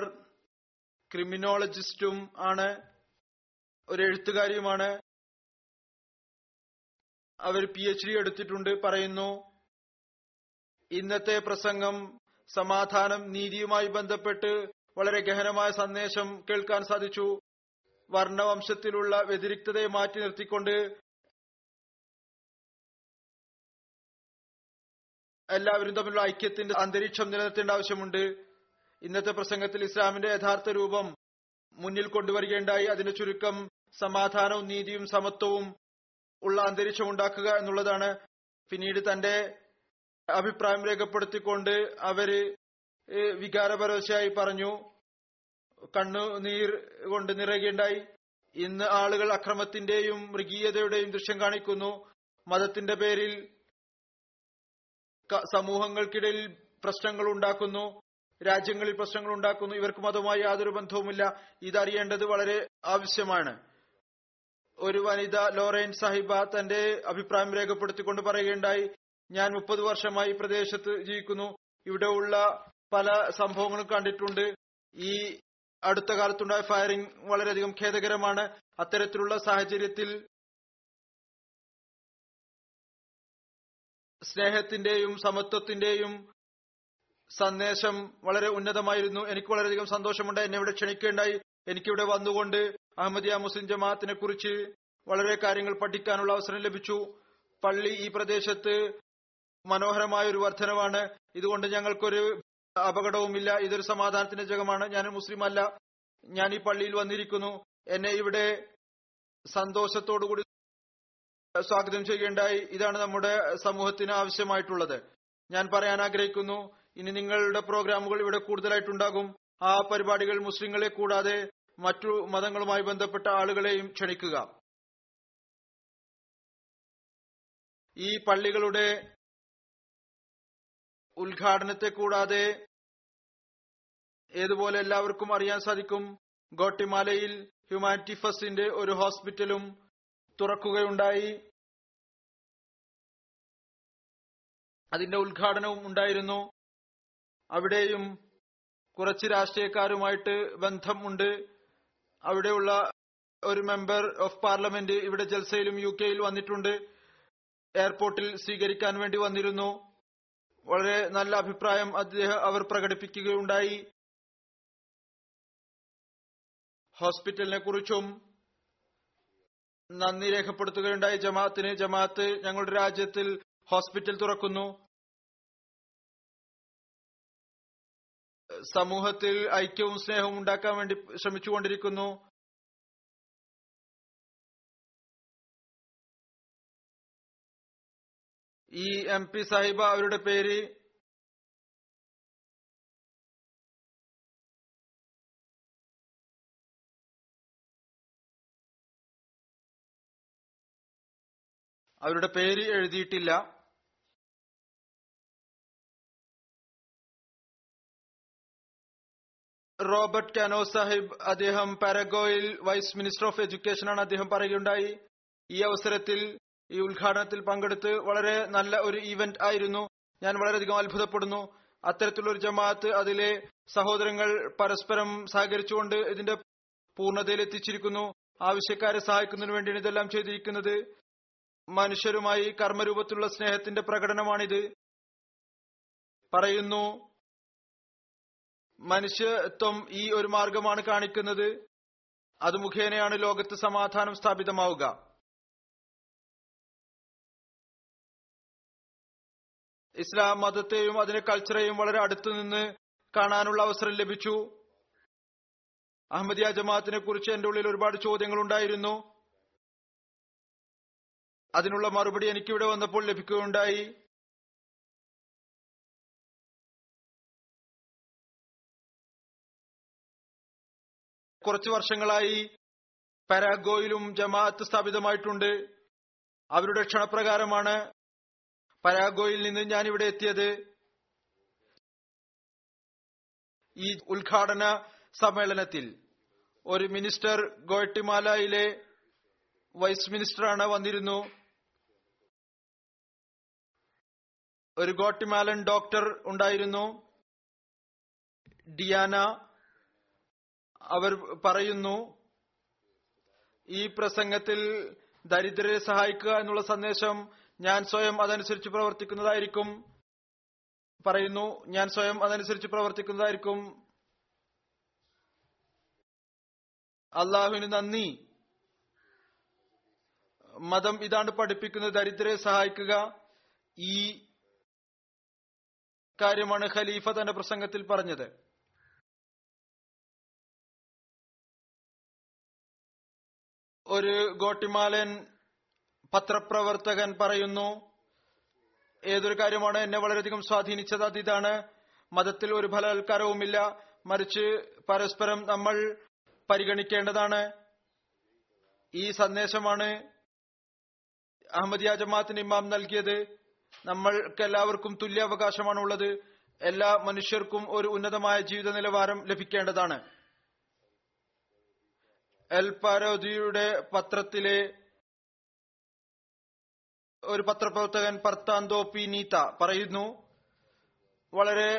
ക്രിമിനോളജിസ്റ്റും ആണ്, ഒരു എഴുത്തുകാരിയുമാണ്, അവർ PhD എടുത്തിട്ടുണ്ട്, പറയുന്നു ഇന്നത്തെ പ്രസംഗം സമാധാനം, നീതിയുമായി ബന്ധപ്പെട്ട് വളരെ ഗഹനമായ സന്ദേശം കേൾക്കാൻ സാധിച്ചു. വർണ്ണവംശത്തിലുള്ള വ്യതിരിക്തതയെ മാറ്റി നിർത്തിക്കൊണ്ട് എല്ലാവരും തമ്മിലുള്ള ഐക്യത്തിന്റെ അന്തരീക്ഷം നിലനിർത്തേണ്ട ആവശ്യമുണ്ട്. ഇന്നത്തെ പ്രസംഗത്തിൽ ഇസ്ലാമിന്റെ യഥാർത്ഥ രൂപം മുന്നിൽ കൊണ്ടുവരികയുണ്ടായി. അതിന്റെ ചുരുക്കം സമാധാനവും നീതിയും സമത്വവും ഉള്ള അന്തരീക്ഷം ഉണ്ടാക്കുക എന്നുള്ളതാണ്. പിന്നീട് തന്റെ അഭിപ്രായം രേഖപ്പെടുത്തിക്കൊണ്ട് അവര് വികാരപരവശയായി പറഞ്ഞു. കണ്ണുനീർ കൊണ്ട് നിറയുകയുണ്ടായി. ഇന്ന് ആളുകൾ അക്രമത്തിന്റെയും മൃഗീയതയുടെയും ദൃശ്യം കാണിക്കുന്നു. മതത്തിന്റെ പേരിൽ സമൂഹങ്ങൾക്കിടയിൽ പ്രശ്നങ്ങൾ ഉണ്ടാക്കുന്നു, രാജ്യങ്ങളിൽ പ്രശ്നങ്ങൾ ഉണ്ടാക്കുന്നു. ഇവർക്ക് മതവുമായി യാതൊരു ബന്ധവുമില്ല. ഇതറിയേണ്ടത് വളരെ ആവശ്യമാണ്. ഒരു വനിത ലോറൈൻ സാഹിബ തന്റെ അഭിപ്രായം രേഖപ്പെടുത്തിക്കൊണ്ട് പറയുകയുണ്ടായി, ഞാൻ 30 വർഷമായി പ്രദേശത്ത് ജീവിക്കുന്നു. ഇവിടെ ഉള്ള പല സംഭവങ്ങളും കണ്ടിട്ടുണ്ട്. ഈ അടുത്ത കാലത്തുണ്ടായ ഫയറിംഗ് വളരെയധികം ഖേദകരമാണ്. അത്തരത്തിലുള്ള സാഹചര്യത്തിൽ സ്നേഹത്തിന്റെയും സമത്വത്തിന്റെയും സന്ദേശം വളരെ ഉന്നതമായിരുന്നു. എനിക്ക് വളരെയധികം സന്തോഷമുണ്ട്. എന്നെ ഇവിടെ ക്ഷണിക്കുകയുണ്ടായി. എനിക്കിവിടെ വന്നുകൊണ്ട് അഹമ്മദിയ മുസ്ലിം ജമാഅത്തിനെ കുറിച്ച് വളരെ കാര്യങ്ങൾ പഠിക്കാനുള്ള അവസരം ലഭിച്ചു. പള്ളി ഈ പ്രദേശത്ത് മനോഹരമായ ഒരു വർധനവാണ്. ഇതുകൊണ്ട് ഞങ്ങൾക്കൊരു അപകടവുമില്ല. ഇതൊരു സമാധാനത്തിന്റെ ജഗമാണ്. ഞാൻ മുസ്ലിം അല്ല, ഞാൻ ഈ പള്ളിയിൽ വന്നിരിക്കുന്നു. എന്നെ ഇവിടെ സന്തോഷത്തോടുകൂടി സ്വാഗതം ചെയ്യുകയുണ്ടായി. ഇതാണ് നമ്മുടെ സമൂഹത്തിന് ആവശ്യമായിട്ടുള്ളത്. ഞാൻ പറയാൻ ആഗ്രഹിക്കുന്നു, ഇനി നിങ്ങളുടെ പ്രോഗ്രാമുകൾ ഇവിടെ കൂടുതലായിട്ടുണ്ടാകും. ആ പരിപാടികൾ മുസ്ലിങ്ങളെ കൂടാതെ മറ്റു മതങ്ങളുമായി ബന്ധപ്പെട്ട ആളുകളെയും ക്ഷണിക്കുക. ഈ പള്ളികളുടെ ഉദ്ഘാടനത്തെ കൂടാതെ ഏതുപോലെ എല്ലാവർക്കും അറിയാൻ സാധിക്കും, ഗോട്ടിമാലയിൽ ഹ്യൂമാനിറ്റി ഫസ്റ്റിന്റെ ഒരു ഹോസ്പിറ്റലും തുറക്കുകയുണ്ടായി. അതിന്റെ ഉദ്ഘാടനവും ഉണ്ടായിരുന്നു. അവിടെയും കുറച്ച് രാഷ്ട്രീയക്കാരുമായിട്ട് ബന്ധമുണ്ട്. അവിടെയുള്ള ഒരു മെമ്പർ ഓഫ് പാർലമെന്റ് ഇവിടെ ജൽസയിലും UK യിൽ വന്നിട്ടുണ്ട്. എയർപോർട്ടിൽ സ്വീകരിക്കാൻ വേണ്ടി വന്നിരുന്നു. വളരെ നല്ല അഭിപ്രായം അവർ പ്രകടിപ്പിക്കുകയുണ്ടായി. ഹോസ്പിറ്റലിനെ കുറിച്ചും നന്ദി രേഖപ്പെടുത്തുകയുണ്ടായി ജമാഅത്തിന്. ജമാഅത്ത് ഞങ്ങളുടെ രാജ്യത്തിൽ ഹോസ്പിറ്റൽ തുറക്കുന്നു. സമൂഹത്തിൽ ഐക്യവും സ്നേഹവും ഉണ്ടാക്കാൻ വേണ്ടി ശ്രമിച്ചുകൊണ്ടിരിക്കുന്നു. ഈ MP സാഹിബ, അവരുടെ പേര് അവരുടെ പേര് എഴുതിയിട്ടില്ല. റോബർട്ട് കാനോ സാഹിബ്, അദ്ദേഹം പാരഗോയിൽ വൈസ് മിനിസ്റ്റർ ഓഫ് എഡ്യൂക്കേഷനാണ്, അദ്ദേഹം പറയുകയുണ്ടായി. ഈ അവസരത്തിൽ ഈ ഉദ്ഘാടനത്തിൽ പങ്കെടുത്ത് വളരെ നല്ല ഒരു ഈവന്റ് ആയിരുന്നു. ഞാൻ വളരെയധികം അത്ഭുതപ്പെടുന്നു. അത്തരത്തിലുള്ള ഒരു ജമാഅത്ത് അതിലെ സഹോദരങ്ങൾ പരസ്പരം സഹകരിച്ചുകൊണ്ട് ഇതിന്റെ പൂർണ്ണതയിൽ എത്തിച്ചിരിക്കുന്നു. ആവശ്യക്കാരെ സഹായിക്കുന്നതിന് വേണ്ടിയാണ് ഇതെല്ലാം ചെയ്തിരിക്കുന്നത്. മനുഷ്യരുമായി കർമ്മരൂപത്തിലുള്ള സ്നേഹത്തിന്റെ പ്രകടനമാണിത്. പറയുന്നു, മനുഷ്യത്വം ഈ ഒരു മാർഗമാണ് കാണിക്കുന്നത്. അത് മുഖേനയാണ് ലോകത്ത് സമാധാനം സ്ഥാപിതമാവുക. ഇസ്ലാം മതത്തെയും അതിന്റെ കൾച്ചറേയും വളരെ അടുത്തുനിന്ന് കാണാനുള്ള അവസരം ലഭിച്ചു. അഹമ്മദിയ ജമാഅത്തിനെ കുറിച്ച് എന്റെ ഉള്ളിൽ ഒരുപാട് ചോദ്യങ്ങൾ ഉണ്ടായിരുന്നു. അതിനുള്ള മറുപടി എനിക്കിവിടെ വന്നപ്പോൾ ലഭിക്കുകയുണ്ടായി. കുറച്ചു വർഷങ്ങളായി പരാഗ്വോയിലും ജമാഅത്ത് സ്ഥാപിതമായിട്ടുണ്ട്. അവരുടെ ക്ഷണപ്രകാരമാണ് പരാഗ്വോയിൽ നിന്ന് ഞാൻ ഇവിടെ എത്തിയത്. ഈ ഉദ്ഘാടന സമ്മേളനത്തിൽ ഒരു മിനിസ്റ്റർ ഗോട്ടിമാലയിലെ വൈസ് മിനിസ്റ്ററാണ് വന്നിരുന്നു. ഒരു ഗോട്ടിമാലൻ ഡോക്ടർ ഉണ്ടായിരുന്നു, ഡിയാന. അവർ പറയുന്നു, ഈ പ്രസംഗത്തിൽ ദരിദ്രരെ സഹായിക്കുക എന്നുള്ള സന്ദേശം, ഞാൻ സ്വയം അതനുസരിച്ച് പ്രവർത്തിക്കുന്നതായിരിക്കും. അള്ളാഹുവിന് നന്ദി. മതം ഇതാണ് പഠിപ്പിക്കുന്നത്, ദരിദ്രരെ സഹായിക്കുക. ഈ കാര്യമാണ് ഖലീഫ തന്റെ പ്രസംഗത്തിൽ പറഞ്ഞത്. ഒരു ഗോട്ടിമാലൻ പത്രപ്രവർത്തകൻ പറയുന്നു, ഏതൊരു കാര്യമാണ് എന്നെ വളരെയധികം സ്വാധീനിച്ചത് അത് ഇതാണ്. മതത്തിൽ ഒരു ബലാത്കാരവുമില്ല, മറിച്ച് പരസ്പരം നമ്മൾ പരിഗണിക്കേണ്ടതാണ്. ഈ സന്ദേശമാണ് അഹമ്മദിയ ജമാഅത്തിന് ഇമാം നൽകിയത്. നമ്മൾക്കെല്ലാവർക്കും തുല്യ അവകാശമാണുള്ളത്. എല്ലാ മനുഷ്യർക്കും ഒരു ഉന്നതമായ ജീവിത നിലവാരം ലഭിക്കേണ്ടതാണ്. എൽ പാരോദിയുടെ പത്രത്തിലെ ഒരു പത്രപ്രവർത്തകൻ പർത്താന്തോ പി നീത്ത പറയുന്നു, വളരെ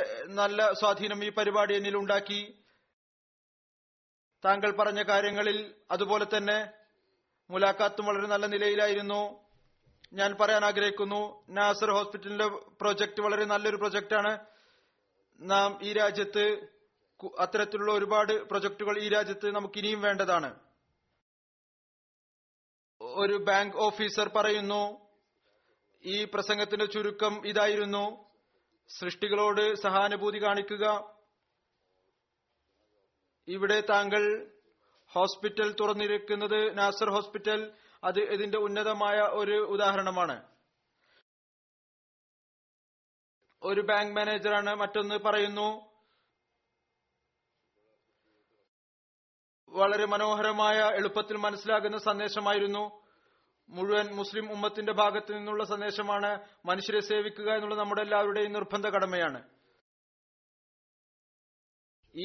നല്ല സ്വാധീനം ഈ പരിപാടി എന്നിൽ ഉണ്ടാക്കി. താങ്കൾ പറഞ്ഞ കാര്യങ്ങളിൽ അതുപോലെ തന്നെ മുലാഖാത്തും വളരെ നല്ല നിലയിലായിരുന്നു. ഞാൻ പറയാൻ ആഗ്രഹിക്കുന്നു, നാസർ ഹോസ്പിറ്റലിന്റെ പ്രൊജക്ട് വളരെ നല്ലൊരു പ്രൊജക്റ്റാണ്. നാം ഈ രാജ്യത്ത് അത്തരത്തിലുള്ള ഒരുപാട് പ്രൊജക്ടുകൾ ഈ രാജ്യത്ത് നമുക്ക് ഇനിയും വേണ്ടതാണ്. ഒരു ബാങ്ക് ഓഫീസർ പറയുന്നു, ഈ പ്രസംഗത്തിന്റെ ചുരുക്കം ഇതായിരുന്നു: സൃഷ്ടികളോട് സഹാനുഭൂതി കാണിക്കുക. ഇവിടെ താങ്കൾ ഹോസ്പിറ്റൽ തുറന്നിരിക്കുന്നത്, നാസർ ഹോസ്പിറ്റൽ, അത് ഇതിന്റെ ഉന്നതമായ ഒരു ഉദാഹരണമാണ്. ഒരു ബാങ്ക് മാനേജറാണ്. മറ്റൊന്ന് പറയുന്നു, വളരെ മനോഹരമായ, എളുപ്പത്തിൽ മനസ്സിലാകുന്ന സന്ദേശമായിരുന്നു. മുഴുവൻ മുസ്ലിം ഉമ്മത്തിന്റെ ഭാഗത്തു നിന്നുള്ള സന്ദേശമാണ്. മനുഷ്യരെ സേവിക്കുക എന്നുള്ള നമ്മുടെ എല്ലാവരുടെയും നിർബന്ധ കടമയാണ്.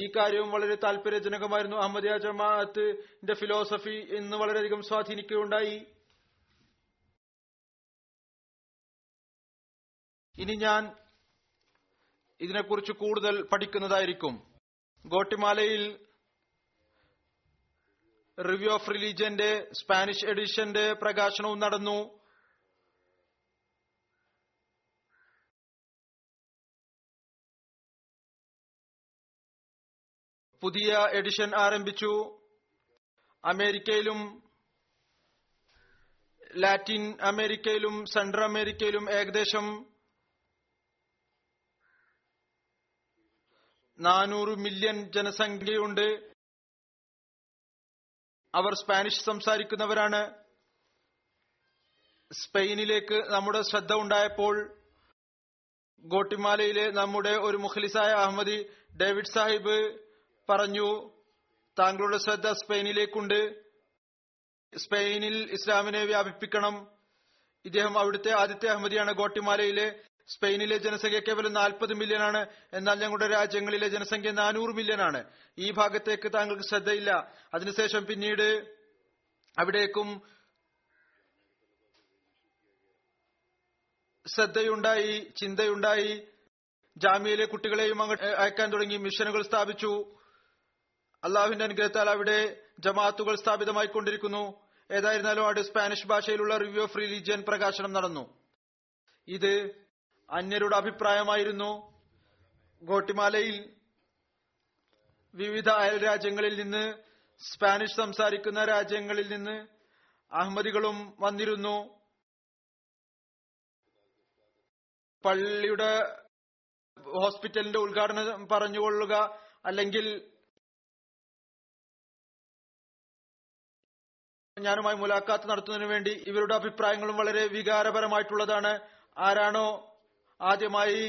ഈ കാര്യവും വളരെ താല്പര്യജനകമായിരുന്നു. അഹമ്മദിയ ജമാഅത്തിന്റെ ഫിലോസഫി ഇന്ന് വളരെയധികം സ്വാധീനിക്കുകയുണ്ടായി. ഇനി ഞാൻ ഇതിനെക്കുറിച്ച് കൂടുതൽ പഠിക്കുന്നതായിരിക്കും. ഗോട്ടിമാലയിൽ റിവ്യൂ ഓഫ് റിലീജിയന്റെ സ്പാനിഷ് എഡിഷന്റെ പ്രകാശനവും നടന്നു. പുതിയ എഡിഷൻ ആരംഭിച്ചു. അമേരിക്കയിലും ലാറ്റിൻ അമേരിക്കയിലും സെൻട്രൽ അമേരിക്കയിലും ഏകദേശം 400 മില്യൺ ജനസംഖ്യയുണ്ട്. അവർ സ്പാനിഷ് സംസാരിക്കുന്നവരാണ്. സ്പെയിനിലേക്ക് നമ്മുടെ ശ്രദ്ധ ഉണ്ടായപ്പോൾ ഗോട്ടിമാലയിലെ നമ്മുടെ ഒരു മുഖ്ലിസായ അഹമ്മദി ഡേവിഡ് സാഹിബ് പറഞ്ഞു, താങ്കളുടെ ശ്രദ്ധ സ്പെയിനിലേക്കുണ്ട്, സ്പെയിനിൽ ഇസ്ലാമിനെ വ്യാപിപ്പിക്കണം. ഇദ്ദേഹം അവിടുത്തെ ആദ്യത്തെ അഹമ്മദിയാണ്. ഗോട്ടിമാലയിലെ സ്പെയിനിലെ ജനസംഖ്യ കേവലം 40 മില്യൺ ആണ്. എന്നാൽ ഞങ്ങളുടെ രാജ്യങ്ങളിലെ ജനസംഖ്യ 400 മില്യൺ ആണ്. ഈ ഭാഗത്തേക്ക് താങ്കൾക്ക് ശ്രദ്ധയില്ല. അതിനുശേഷം പിന്നീട് അവിടേക്കും ശ്രദ്ധയുണ്ടായി, ചിന്തയുണ്ടായി. ജാമ്യയിലെ കുട്ടികളെയും അയക്കാൻ തുടങ്ങി. മിഷനുകൾ സ്ഥാപിച്ചു. അള്ളാഹുവിന്റെ അനുഗ്രഹത്താൽ അവിടെ ജമാഅത്തുകൾ സ്ഥാപിതമായിക്കൊണ്ടിരിക്കുന്നു. ഏതായിരുന്നാലും അവിടെ സ്പാനിഷ് ഭാഷയിലുള്ള റിവ്യൂ ഓഫ് റിലീജിയൻ പ്രകാശനം നടന്നു. ഇത് അന്യരുടെ അഭിപ്രായമായിരുന്നു. ഗോട്ടിമാലയിൽ വിവിധ അയൽ രാജ്യങ്ങളിൽ നിന്ന്, സ്പാനിഷ് സംസാരിക്കുന്ന രാജ്യങ്ങളിൽ നിന്ന് അഹമ്മദികളും വന്നിരുന്നു. പള്ളിയുടെ ഹോസ്പിറ്റലിന്റെ ഉദ്ഘാടനം പറഞ്ഞുകൊള്ളുക, അല്ലെങ്കിൽ ഞാനുമായി മുലാഖാത്ത് നടത്തുന്നതിനു വേണ്ടി. ഇവരുടെ അഭിപ്രായങ്ങളും വളരെ വികാരപരമായിട്ടുള്ളതാണ്. ആരാണോ ആദ്യമായി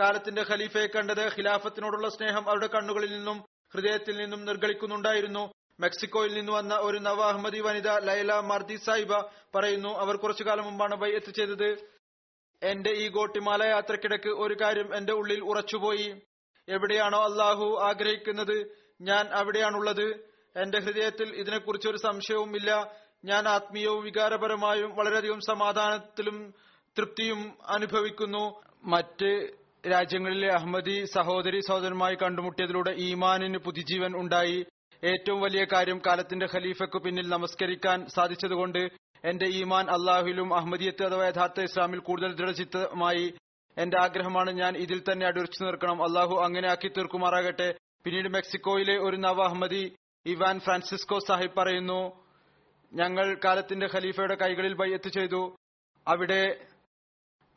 കാലത്തിന്റെ ഖലീഫയെ കണ്ടത്, ഖിലാഫത്തിനോടുള്ള സ്നേഹം അവരുടെ കണ്ണുകളിൽ നിന്നും ഹൃദയത്തിൽ നിന്നും നിർഗളിക്കുന്നുണ്ടായിരുന്നു. മെക്സിക്കോയിൽ നിന്ന് വന്ന ഒരു നവ അഹമ്മദി വനിത ലൈല മർദി സാഹിബ പറയുന്നു, അവർ കുറച്ചു കാലം മുമ്പാണ് ബൈഅത്ത് ചെയ്തത്. എന്റെ ഈ ഗോട്ടിമാല യാത്രക്കിടക്ക് ഒരു കാര്യം എന്റെ ഉള്ളിൽ ഉറച്ചുപോയി. എവിടെയാണോ അള്ളാഹു ആഗ്രഹിക്കുന്നത് ഞാൻ അവിടെയാണുള്ളത്. എന്റെ ഹൃദയത്തിൽ ഇതിനെക്കുറിച്ച് ഒരു സംശയവുമില്ല. ഞാൻ ആത്മീയവും വികാരപരമായും വളരെയധികം സമാധാനത്തിലും തൃപ്തിയും അനുഭവിക്കുന്നു. മറ്റ് രാജ്യങ്ങളിലെ അഹമ്മദി സഹോദരി സഹോദരന്മായി കണ്ടുമുട്ടിയതിലൂടെ ഈമാനിന് പുതുജീവൻ ഉണ്ടായി. ഏറ്റവും വലിയ കാര്യം, കാലത്തിന്റെ ഖലീഫയ്ക്ക് പിന്നിൽ നമസ്കരിക്കാൻ സാധിച്ചതുകൊണ്ട് എന്റെ ഈമാൻ അള്ളാഹുലും അഹമ്മദിയത്ത് അഥവാ യഥാർത്ഥ ഇസ്ലാമിൽ കൂടുതൽ ദൃഢചിത്തമായി. എന്റെ ആഗ്രഹമാണ് ഞാൻ ഇതിൽ തന്നെ അടിച്ചു നിർക്കണം. അള്ളാഹു അങ്ങനെ ആക്കി തീർക്കുമാറാകട്ടെ. പിന്നീട് മെക്സിക്കോയിലെ ഒരു നവ അഹമ്മദി ഇവാൻ ഫ്രാൻസിസ്കോ സാഹിബ് പറയുന്നു, ഞങ്ങൾ കാലത്തിന്റെ ഖലീഫയുടെ കൈകളിൽ ബൈഅത്ത് ചെയ്തു. അവിടെ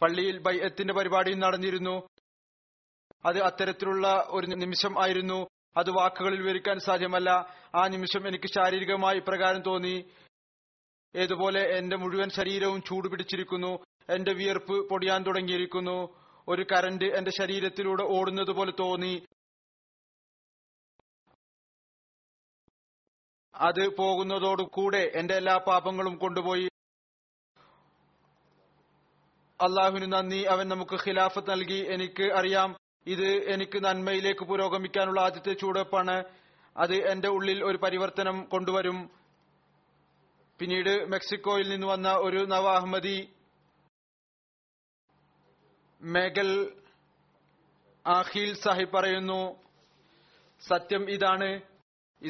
പള്ളിയിൽ ബൈഅത്തിന്റെ പരിപാടിയും നടന്നിരുന്നു. അത് അത്തരത്തിലുള്ള ഒരു നിമിഷം ആയിരുന്നു. അത് വാക്കുകളിൽ വിവരിക്കാൻ സാധ്യമല്ല. ആ നിമിഷം എനിക്ക് ശാരീരികമായി ഇപ്രകാരം തോന്നി, ഏതുപോലെ എന്റെ മുഴുവൻ ശരീരവും ചൂടുപിടിച്ചിരിക്കുന്നു, എന്റെ വിയർപ്പ് പൊടിയാൻ തുടങ്ങിയിരിക്കുന്നു, ഒരു കറന്റ് എന്റെ ശരീരത്തിലൂടെ ഓടുന്നത് പോലെ തോന്നി. അത് പോകുന്നതോടുകൂടെ എന്റെ എല്ലാ പാപങ്ങളും കൊണ്ടുപോയി. അള്ളാഹുവിന് നന്ദി, അവൻ നമുക്ക് ഖിലാഫത്ത് നൽകി. എനിക്ക് അറിയാം ഇത് എനിക്ക് നന്മയിലേക്ക് പുരോഗമിക്കാനുള്ള ആദ്യത്തെ ചൂടുവെപ്പാണ്. അത് എന്റെ ഉള്ളിൽ ഒരു പരിവർത്തനം കൊണ്ടുവരും. പിന്നീട് മെക്സിക്കോയിൽ നിന്ന് വന്ന ഒരു നവ അഹമ്മദി മേഗൽ ആഖിൽ സാഹിബ് പറയുന്നു, സത്യം ഇതാണ്,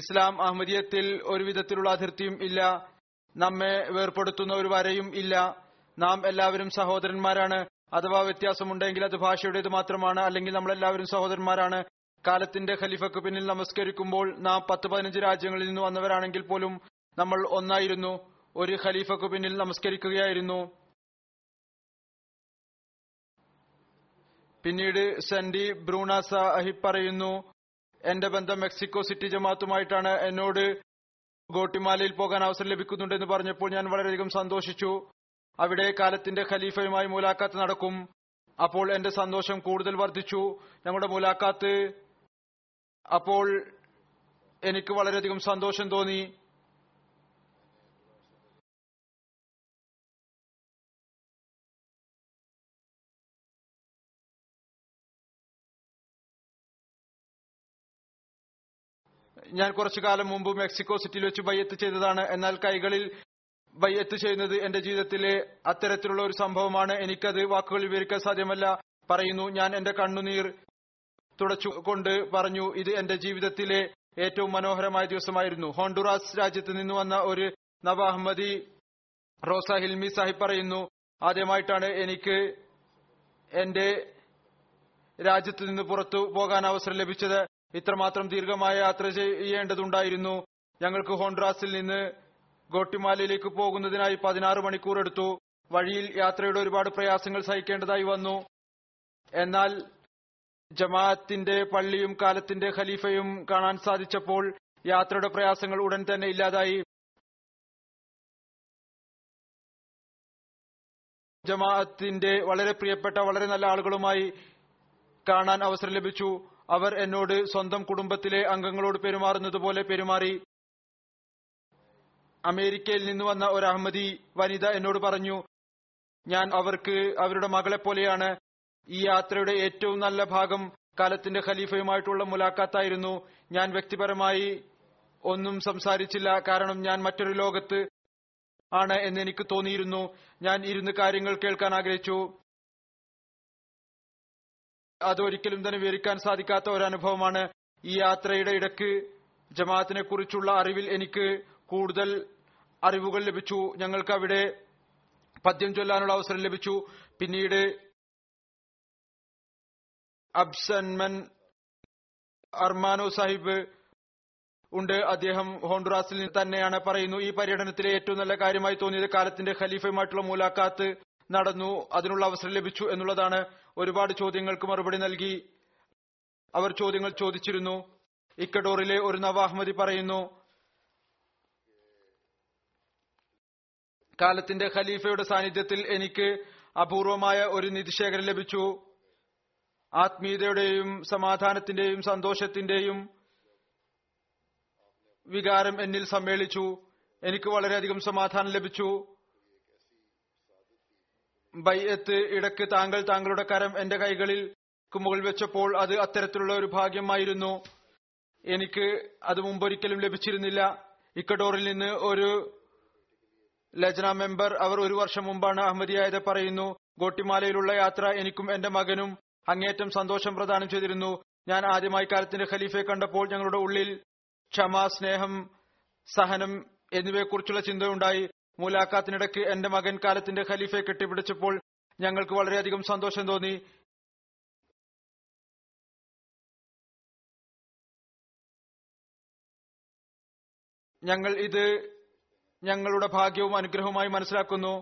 ഇസ്ലാം അഹമ്മദിയത്തിൽ ഒരു വിധത്തിലുള്ള അതിർത്തിയും ഇല്ല, നമ്മെ വേർപെടുത്തുന്ന ഒരു വരയും ഇല്ല. നാം എല്ലാവരും സഹോദരന്മാരാണ്. അഥവാ വ്യത്യാസമുണ്ടെങ്കിൽ അത് ഭാഷയുടേത് മാത്രമാണ്, അല്ലെങ്കിൽ നമ്മളെല്ലാവരും സഹോദരന്മാരാണ്. കാലത്തിന്റെ ഖലീഫക്ക് പിന്നിൽ നമസ്കരിക്കുമ്പോൾ നാം 10-15 രാജ്യങ്ങളിൽ നിന്ന് വന്നവരാണെങ്കിൽ പോലും നമ്മൾ ഒന്നായിരുന്നു. ഒരു ഖലീഫക്ക് പിന്നിൽ നമസ്കരിക്കുകയായിരുന്നു. പിന്നീട് സെന്റി ബ്രൂണ സാഹിബ് പറയുന്നു, എന്റെ ബന്ധം മെക്സിക്കോ സിറ്റി ജമാഅത്തുമായിട്ടാണ്. എന്നോട് ഗോട്ടിമാലയിൽ പോകാൻ അവസരം ലഭിക്കുന്നുണ്ടെന്ന് പറഞ്ഞപ്പോൾ ഞാൻ വളരെയധികം സന്തോഷിച്ചു. അവിടെ കാലത്തിന്റെ ഖലീഫയുമായി മുലാഖാത്ത് നടക്കും. അപ്പോൾ എന്റെ സന്തോഷം കൂടുതൽ വർദ്ധിച്ചു. ഞങ്ങളുടെ മുലാഖാത്ത് അപ്പോൾ എനിക്ക് വളരെയധികം സന്തോഷം തോന്നി. ഞാൻ കുറച്ചു കാലം മുമ്പ് മെക്സിക്കോ സിറ്റിയിൽ വെച്ച് ബൈഅത്ത് ചെയ്തതാണ്. എന്നാൽ കൈകളിൽ ബൈഅത്ത് ചെയ്യുന്നത് എന്റെ ജീവിതത്തിലെ അത്തരത്തിലുള്ള ഒരു സംഭവമാണ്. എനിക്കത് വാക്കുകളിൽ വിവരിക്കാൻ സാധ്യമല്ല. പറയുന്നു, ഞാൻ എന്റെ കണ്ണുനീർ തുടച്ചുകൊണ്ട് പറഞ്ഞു, ഇത് എന്റെ ജീവിതത്തിലെ ഏറ്റവും മനോഹരമായ ദിവസമായിരുന്നു. ഹോണ്ടുറാസ് രാജ്യത്ത് നിന്ന് വന്ന ഒരു നവ അഹമ്മദി റോസ ഹിൽമി സാഹിബ് പറയുന്നു, ആദ്യമായിട്ടാണ് എനിക്ക് എന്റെ രാജ്യത്ത് നിന്ന് പുറത്തു പോകാൻ അവസരം ലഭിച്ചത്. ഇത്രമാത്രം ദീർഘമായ യാത്ര ചെയ്യേണ്ടതുണ്ടായിരുന്നു. ഞങ്ങൾക്ക് ഹോണ്ടുറാസിൽ നിന്ന് ഗോട്ടിമാലയിലേക്ക് പോകുന്നതിനായി 16 മണിക്കൂർ എടുത്തു. വഴിയിൽ യാത്രയുടെ ഒരുപാട് പ്രയാസങ്ങൾ സഹിക്കേണ്ടതായി വന്നു. എന്നാൽ ജമാഅത്തിന്റെ പള്ളിയും കാലത്തിന്റെ ഖലീഫയും കാണാൻ സാധിച്ചപ്പോൾ യാത്രയുടെ പ്രയാസങ്ങൾ ഉടൻ തന്നെ ഇല്ലാതായി. ജമാഅത്തിന്റെ വളരെ പ്രിയപ്പെട്ട വളരെ നല്ല ആളുകളുമായി കാണാൻ അവസരം ലഭിച്ചു. അവർ എന്നോട് സ്വന്തം കുടുംബത്തിലെ അംഗങ്ങളോട് പെരുമാറുന്നത് പോലെ പെരുമാറി. അമേരിക്കയിൽ നിന്ന് വന്ന ഒരു അഹമ്മദി വനിത എന്നോട് പറഞ്ഞു, ഞാൻ അവർക്ക് അവരുടെ മകളെ പോലെയാണ്. ഈ യാത്രയുടെ ഏറ്റവും നല്ല ഭാഗം കാലത്തിന്റെ ഖലീഫയുമായിട്ടുള്ള മുലാഖാത്തായിരുന്നു. ഞാൻ വ്യക്തിപരമായി ഒന്നും സംസാരിച്ചില്ല, കാരണം ഞാൻ മറ്റൊരു ലോകത്ത് ആണ് എന്നെനിക്ക് തോന്നിയിരുന്നു. ഞാൻ ഇരുന്ന് കാര്യങ്ങൾ കേൾക്കാൻ ആഗ്രഹിച്ചു. അതൊരിക്കലും തന്നെ വിവരിക്കാൻ സാധിക്കാത്ത ഒരനുഭവമാണ്. ഈ യാത്രയുടെ ഇടയ്ക്ക് ജമാഅത്തിനെ കുറിച്ചുള്ള അറിവിൽ എനിക്ക് കൂടുതൽ അറിവുകൾ ലഭിച്ചു. ഞങ്ങൾക്ക് അവിടെ പദ്യം ചൊല്ലാനുള്ള അവസരം ലഭിച്ചു. പിന്നീട് അബ്സൻമൻ അർമാനോ സാഹിബ് ഉണ്ട്, അദ്ദേഹം ഹോണ്ടുറാസിൽ തന്നെയാണ്, പറയുന്നു ഈ പര്യടനത്തിലെ ഏറ്റവും നല്ല കാര്യമായി തോന്നിയത് കാലത്തിന്റെ ഖലീഫയുമായിട്ടുള്ള മുലാഖാത്ത് നടന്നു, അതിനുള്ള അവസരം ലഭിച്ചു എന്നുള്ളതാണ്. ഒരുപാട് ചോദ്യങ്ങൾക്ക് മറുപടി നൽകി, അവർ ചോദ്യങ്ങൾ ചോദിച്ചിരുന്നു. ഇക്കഡോറിലെ ഒരു നവ അഹമ്മദി പറയുന്നു, കാലത്തിന്റെ ഖലീഫയുടെ സാന്നിധ്യത്തിൽ എനിക്ക് അപൂർവമായ ഒരു നിധിശേഖരം ലഭിച്ചു. ആത്മീയതയുടെയും സമാധാനത്തിന്റെയും സന്തോഷത്തിന്റെയും വികാരം എന്നിൽ സമ്മേളിച്ചു. എനിക്ക് വളരെയധികം സമാധാനം ലഭിച്ചു. ബൈഅത്ത് ഇടയ്ക്ക് താങ്കൾ താങ്കളുടെ കരം എന്റെ കൈകളിൽ മുകളിൽ വെച്ചപ്പോൾ അത് അത്തരത്തിലുള്ള ഒരു ഭാഗ്യമായിരുന്നു. എനിക്ക് അത് മുമ്പൊരിക്കലും ലഭിച്ചിരുന്നില്ല. ഇക്കഡോറിൽ നിന്ന് ഒരു ലജ്ന മെമ്പർ, അവർ ഒരു വർഷം മുമ്പാണ് അഹമ്മദിയായത്, പറയുന്നു ഗോട്ടിമാലയിലുള്ള യാത്ര എനിക്കും എന്റെ മകനും അങ്ങേറ്റം സന്തോഷം പ്രദാനം ചെയ്തിരുന്നു. ഞാൻ ആദ്യമായി കാലത്തിന്റെ ഖലീഫയെ കണ്ടപ്പോൾ ഞങ്ങളുടെ ഉള്ളിൽ ക്ഷമ, സ്നേഹം, സഹനം എന്നിവയെക്കുറിച്ചുള്ള ചിന്തയുണ്ടായി. മുലാഖാത്തിനിടയ്ക്ക് എന്റെ മകൻ കാലത്തിന്റെ ഖലീഫയെ കെട്ടിപ്പിടിച്ചപ്പോൾ ഞങ്ങൾക്ക് വളരെയധികം സന്തോഷം തോന്നി. ഞങ്ങൾ ഇത് ഞങ്ങളുടെ ഭാഗ്യവും അനുഗ്രഹവുമായി മനസ്സിലാക്കുന്നു.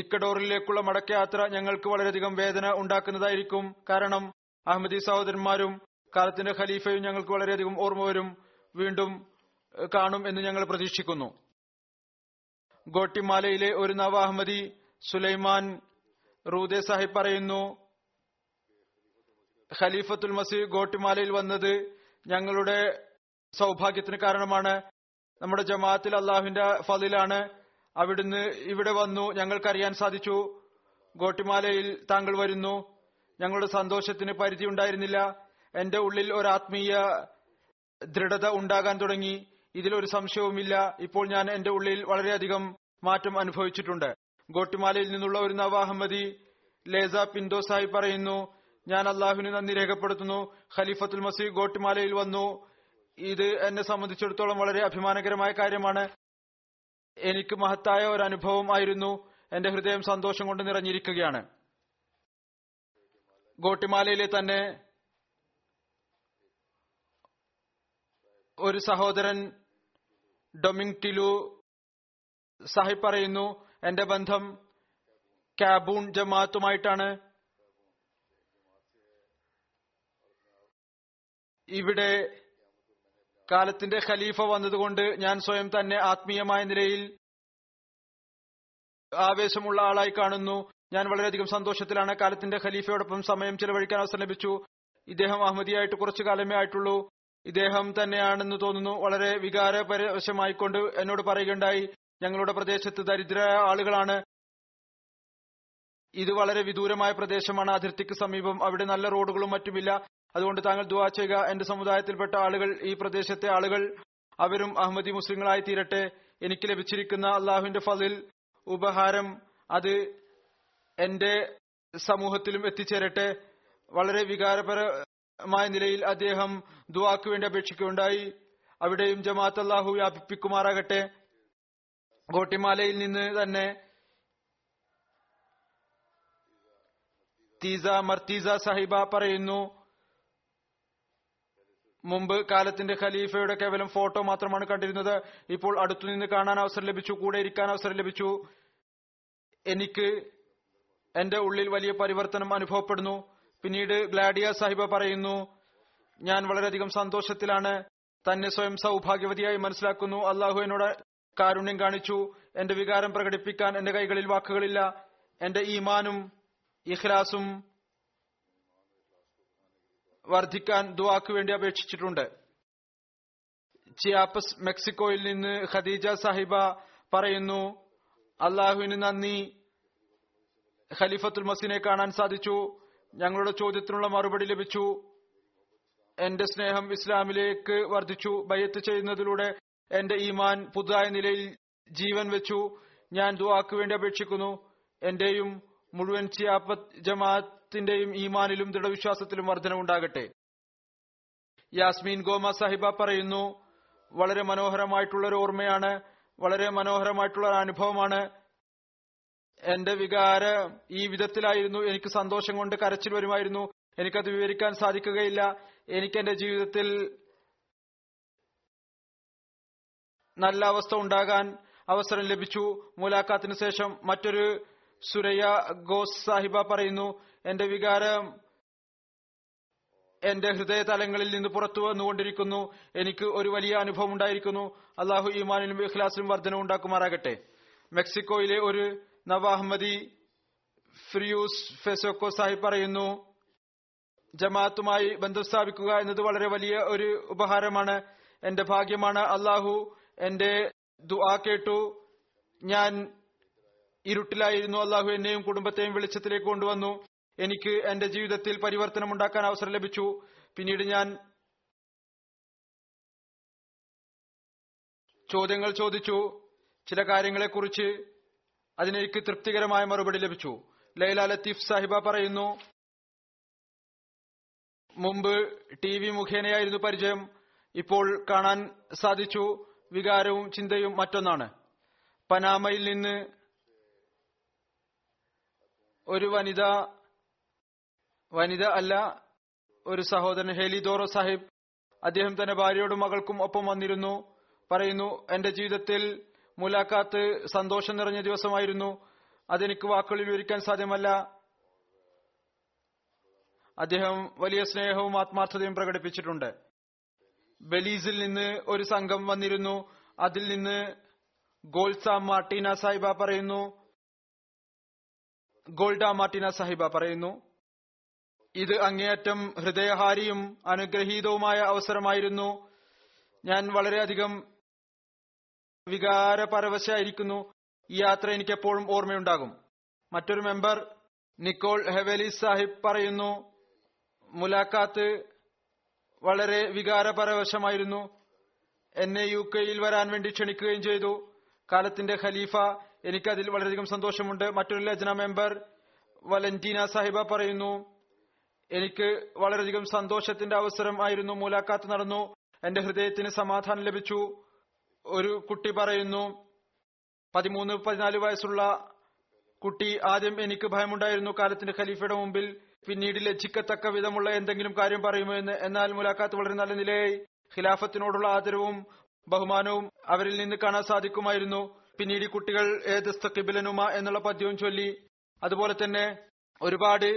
ഇക്കഡോറിലേക്കുള്ള മടക്കയാത്ര ഞങ്ങൾക്ക് വളരെയധികം വേദന ഉണ്ടാക്കുന്നതായിരിക്കും, കാരണം അഹമ്മദി സഹോദരന്മാരും കാലത്തിന്റെ ഖലീഫയും ഞങ്ങൾക്ക് വളരെയധികം ഓർമ്മ വരും. വീണ്ടും കാണും എന്ന് ഞങ്ങൾ പ്രതീക്ഷിക്കുന്നു. ഗോട്ടിമാലയിലെ ഒരു നവ അഹമ്മദി സുലൈമാൻ റൂദേ സാഹിബ് പറയുന്നു, ഖലീഫത്തുൽ മസീഹ് ഗോട്ടിമാലയിൽ വന്നത് ഞങ്ങളുടെ സൗഭാഗ്യത്തിന് കാരണമാണ്. നമ്മുടെ ജമാഅത്തിൽ അള്ളാഹുവിന്റെ ഫളിലാണ്. അവിടുന്ന് ഇവിടെ വന്നു, ഞങ്ങൾക്കറിയാൻ സാധിച്ചു. ഗോട്ടിമാലയിൽ താങ്കൾ വരുന്നു. ഞങ്ങളുടെ സന്തോഷത്തിന് പരിധി ഉണ്ടായിരുന്നില്ല. എന്റെ ഉള്ളിൽ ഒരു ആത്മീയ ദൃഢത ഉണ്ടാകാൻ തുടങ്ങി, ഇതിലൊരു സംശയവുമില്ല. ഇപ്പോൾ ഞാൻ എന്റെ ഉള്ളിൽ വളരെയധികം മാറ്റം അനുഭവിച്ചിട്ടുണ്ട്. ഗോട്ടിമാലയിൽ നിന്നുള്ള ഒരു നവ അഹമ്മദി ലേസ പിൻഡോ സാഹിബ് പറയുന്നു, ഞാൻ അള്ളാഹുവിന് നന്ദി രേഖപ്പെടുത്തുന്നു. ഖലീഫത്തുൽ മസീഹ് ഗോട്ടിമാലയിൽ വന്നു. ഇത് എന്നെ സംബന്ധിച്ചിടത്തോളം വളരെ അഭിമാനകരമായ കാര്യമാണ്. എനിക്ക് മഹത്തായ ഒരു അനുഭവം ആയിരുന്നു. എന്റെ ഹൃദയം സന്തോഷം കൊണ്ട് നിറഞ്ഞിരിക്കുകയാണ്. ഗോട്ടിമാലയിലെ തന്നെ ഒരു സഹോദരൻ ഡൊമിങ് ടിലു സാഹിബ് പറയുന്നു, എന്റെ ബന്ധം കാബൂൺ ജമാഅത്തുമായിട്ടാണ്. ഇവിടെ കാലത്തിന്റെ ഖലീഫ വന്നതുകൊണ്ട് ഞാൻ സ്വയം തന്നെ ആത്മീയമായ നിലയിൽ ആവേശമുള്ള ആളായി കാണുന്നു. ഞാൻ വളരെയധികം സന്തോഷത്തിലാണ്. കാലത്തിന്റെ ഖലീഫയോടൊപ്പം സമയം ചെലവഴിക്കാൻ അവസരം ലഭിച്ചു. ഇദ്ദേഹം അഹമ്മദിയായിട്ട് കുറച്ചു കാലമേ ആയിട്ടുള്ളൂ. ഇദ്ദേഹം തന്നെയാണെന്ന് തോന്നുന്നു. വളരെ വികാരപരവശമായിക്കൊണ്ട് എന്നോട് പറയുകയുണ്ടായി, ഞങ്ങളുടെ പ്രദേശത്ത് ദരിദ്രരായ ആളുകളാണ്. ഇത് വളരെ വിദൂരമായ പ്രദേശമാണ്, അതിർത്തിക്ക് സമീപം. അവിടെ നല്ല റോഡുകളും മറ്റുമില്ല. അതുകൊണ്ട് താങ്കൾ ദുആ ചെയ്യുക, എന്റെ സമുദായത്തിൽപ്പെട്ട ആളുകൾ, ഈ പ്രദേശത്തെ ആളുകൾ, അവരും അഹമ്മദി മുസ്ലിങ്ങളായി തീരട്ടെ. എനിക്ക് ലഭിച്ചിരിക്കുന്ന അള്ളാഹുവിന്റെ ഫളിൽ ഉപഹാരം അത് എന്റെ സമൂഹത്തിലും എത്തിച്ചേരട്ടെ. വളരെ വികാരപരമായ നിലയിൽ അദ്ദേഹം ദുആക്ക് വേണ്ടി അപേക്ഷിക്കുകയുണ്ടായി. അവിടെയും ജമാഅത്ത് അള്ളാഹു വ്യാപിപ്പിക്കുമാറാകട്ടെ. ഗോട്ടിമാലയിൽ നിന്ന് തന്നെ തീസ മർത്തീസ സാഹിബ പറയുന്നു, മുമ്പ് കാലത്തിന്റെ ഖലീഫയുടെ കേവലം ഫോട്ടോ മാത്രമാണ് കണ്ടിരുന്നത്. ഇപ്പോൾ അടുത്തുനിന്ന് കാണാൻ അവസരം ലഭിച്ചു, കൂടെ ഇരിക്കാൻ അവസരം ലഭിച്ചു. എനിക്ക് എന്റെ ഉള്ളിൽ വലിയ പരിവർത്തനം അനുഭവപ്പെടുന്നു. പിന്നീട് ഗ്ലാഡിയ സാഹിബ പറയുന്നു, ഞാൻ വളരെയധികം സന്തോഷത്തിലാണ്. തന്നെ സ്വയം സൗഭാഗ്യവതിയായി മനസ്സിലാക്കുന്നു. അള്ളാഹു എന്നോട് കാരുണ്യം കാണിച്ചു. എന്റെ വികാരം പ്രകടിപ്പിക്കാൻ എന്റെ കൈകളിൽ വാക്കുകളില്ല. എന്റെ ഈമാനും ഇഖ്ലാസും വർദ്ധിക്കാൻ ദുആക്ക് വേണ്ടി അപേക്ഷിച്ചിട്ടുണ്ട്. ചിയാപ്പസ് മെക്സിക്കോയിൽ നിന്ന് ഖദീജ സാഹിബ പറയുന്നു, അള്ളാഹുവിന് നന്ദി, ഖലീഫത്തുൽ മസീഹിനെ കാണാൻ സാധിച്ചു. ഞങ്ങളുടെ ചോദ്യത്തിനുള്ള മറുപടി ലഭിച്ചു. എന്റെ സ്നേഹം ഇസ്ലാമിലേക്ക് വർദ്ധിച്ചു. ബയ്യത്ത് ചെയ്യുന്നതിലൂടെ എന്റെ ഈമാൻ പുതുതായ നിലയിൽ ജീവൻ വെച്ചു. ഞാൻ ദുആക്ക് വേണ്ടി അപേക്ഷിക്കുന്നു. എന്റെയും മുഴുവൻ ഖിയാഫത്ത് ജമാഅത്തിന്റെയും ഈമാനിലും ദൃഢവിശ്വാസത്തിലും വർധനവുണ്ടാകട്ടെ. യാസ്മീൻ ഗോമ സാഹിബ പറയുന്നു, വളരെ മനോഹരമായിട്ടുള്ള ഒരു ഓർമ്മയാണ്, വളരെ മനോഹരമായിട്ടുള്ള അനുഭവമാണ്. എന്റെ വികാരം ഈ വിധത്തിലായിരുന്നു. എനിക്ക് സന്തോഷം കൊണ്ട് കരച്ചിൽ വരുമായിരുന്നു. എനിക്കത് വിവരിക്കാൻ സാധിക്കുകയില്ല. എനിക്ക് എന്റെ ജീവിതത്തിൽ നല്ല അവസ്ഥ ഉണ്ടാകാൻ അവസരം ലഭിച്ചു. മുലാഖാത്തിന് ശേഷം മറ്റൊരു സുരയ്യ ഗോസ് സാഹിബ പറയുന്നു, എന്റെ വികാരം എന്റെ ഹൃദയ തലങ്ങളിൽ നിന്ന് പുറത്തു വന്നുകൊണ്ടിരിക്കുന്നു. എനിക്ക് ഒരു വലിയ അനുഭവം ഉണ്ടായിരിക്കുന്നു. അള്ളാഹു ഈമാനിലും ഇഖ്ലാസിലും വർധന ഉണ്ടാക്കുമാറാകട്ടെ. മെക്സിക്കോയിലെ ഒരു നവ അഹമ്മദി ഫിരിയൂസ് ഫെസോക്കോ സാഹിബ് പറയുന്നു, ജമാഅത്തുമായി ബന്ധം സ്ഥാപിക്കുക എന്നത് വളരെ വലിയ ഒരു ഉപഹാരമാണ്. എന്റെ ഭാഗ്യമാണ്. അള്ളാഹു എന്റെ ദുആ കേട്ടു. ഞാൻ ഇരുട്ടിലായിരുന്നു. അള്ളാഹു എന്നെയും കുടുംബത്തെയും വെളിച്ചത്തിലേക്ക് കൊണ്ടുവന്നു. എനിക്ക് എന്റെ ജീവിതത്തിൽ പരിവർത്തനം ഉണ്ടാക്കാൻ അവസരം ലഭിച്ചു. പിന്നീട് ഞാൻ ചോദ്യങ്ങൾ ചോദിച്ചു. ചില കാര്യങ്ങളെക്കുറിച്ച് അതിനെനിക്ക് തൃപ്തികരമായ മറുപടി ലഭിച്ചു. ലൈല ലത്തീഫ് സാഹിബ പറയുന്നു, മുമ്പ് ടി വി മുഖേനയായിരുന്നു പരിചയം. ഇപ്പോൾ കാണാൻ സാധിച്ചു. വികാരവും ചിന്തയും മറ്റൊന്നാണ്. പനാമയിൽ നിന്ന് ഒരു ഒരു സഹോദരൻ ഹേലി ദോറോ സാഹിബ്, അദ്ദേഹം തന്റെ ഭാര്യയോടും മകൾക്കും ഒപ്പം വന്നിരുന്നു. പറയുന്നു, എന്റെ ജീവിതത്തിൽ മുലാഖാത്ത് സന്തോഷം നിറഞ്ഞ ദിവസമായിരുന്നു. അതെനിക്ക് വാക്കുകളിൽ വിവരിക്കാൻ സാധ്യമല്ല. അദ്ദേഹം വലിയ സ്നേഹവും ആത്മാർത്ഥതയും പ്രകടിപ്പിച്ചിട്ടുണ്ട്. ബെലീസിൽ നിന്ന് ഒരു സംഘം വന്നിരുന്നു. അതിൽ നിന്ന് ഗോൾഡ മാർട്ടിന സാഹിബ പറയുന്നു, ഇത് അങ്ങേയറ്റം ഹൃദയഹാരിയും അനുഗ്രഹീതവുമായ അവസരമായിരുന്നു. ഞാൻ വളരെയധികം വികാരപരവശയായിരിക്കുന്നു. ഈ യാത്ര എനിക്കെപ്പോഴും ഓർമ്മയുണ്ടാകും. മറ്റൊരു മെമ്പർ നിക്കോൾ ഹെവേലി സാഹിബ് പറയുന്നു, മുലാഖാത്ത് വളരെ വികാരപരവശമായിരുന്നു. എന്നെ യുകെയിൽ വരാൻ വേണ്ടി ക്ഷണിക്കുകയും ചെയ്തു. കാലത്തിന്റെ ഖലീഫ, എനിക്കതിൽ വളരെയധികം സന്തോഷമുണ്ട്. മറ്റൊരു ലജ്ന മെമ്പർ വലന്റീന സാഹിബ പറയുന്നു, എനിക്ക് വളരെയധികം സന്തോഷത്തിന്റെ അവസരം ആയിരുന്നു. മുലാഖാത്ത് നടന്നു. എന്റെ ഹൃദയത്തിന് സമാധാനം ലഭിച്ചു. ഒരു കുട്ടി പറയുന്നു, 13-14 വയസ്സുള്ള കുട്ടി, ആദ്യം എനിക്ക് ഭയമുണ്ടായിരുന്നു കാലത്തിന്റെ ഖലീഫയുടെ മുമ്പിൽ, പിന്നീട് ലജ്ജിക്കത്തക്ക വിധമുള്ള എന്തെങ്കിലും കാര്യം പറയുമോ എന്ന്. എന്നാൽ മുലാഖാത്ത് വളരെ നല്ല നിലയായി. ഖിലാഫത്തിനോടുള്ള ആദരവും ബഹുമാനവും അവരിൽ നിന്ന് കാണാൻ സാധിക്കുമായിരുന്നു. പിന്നീട് കുട്ടികൾ ഏതസ്തഖിബിലനുമ എന്നുള്ള പദ്യവും ചൊല്ലി. അതുപോലെ തന്നെ ഒരുപാട്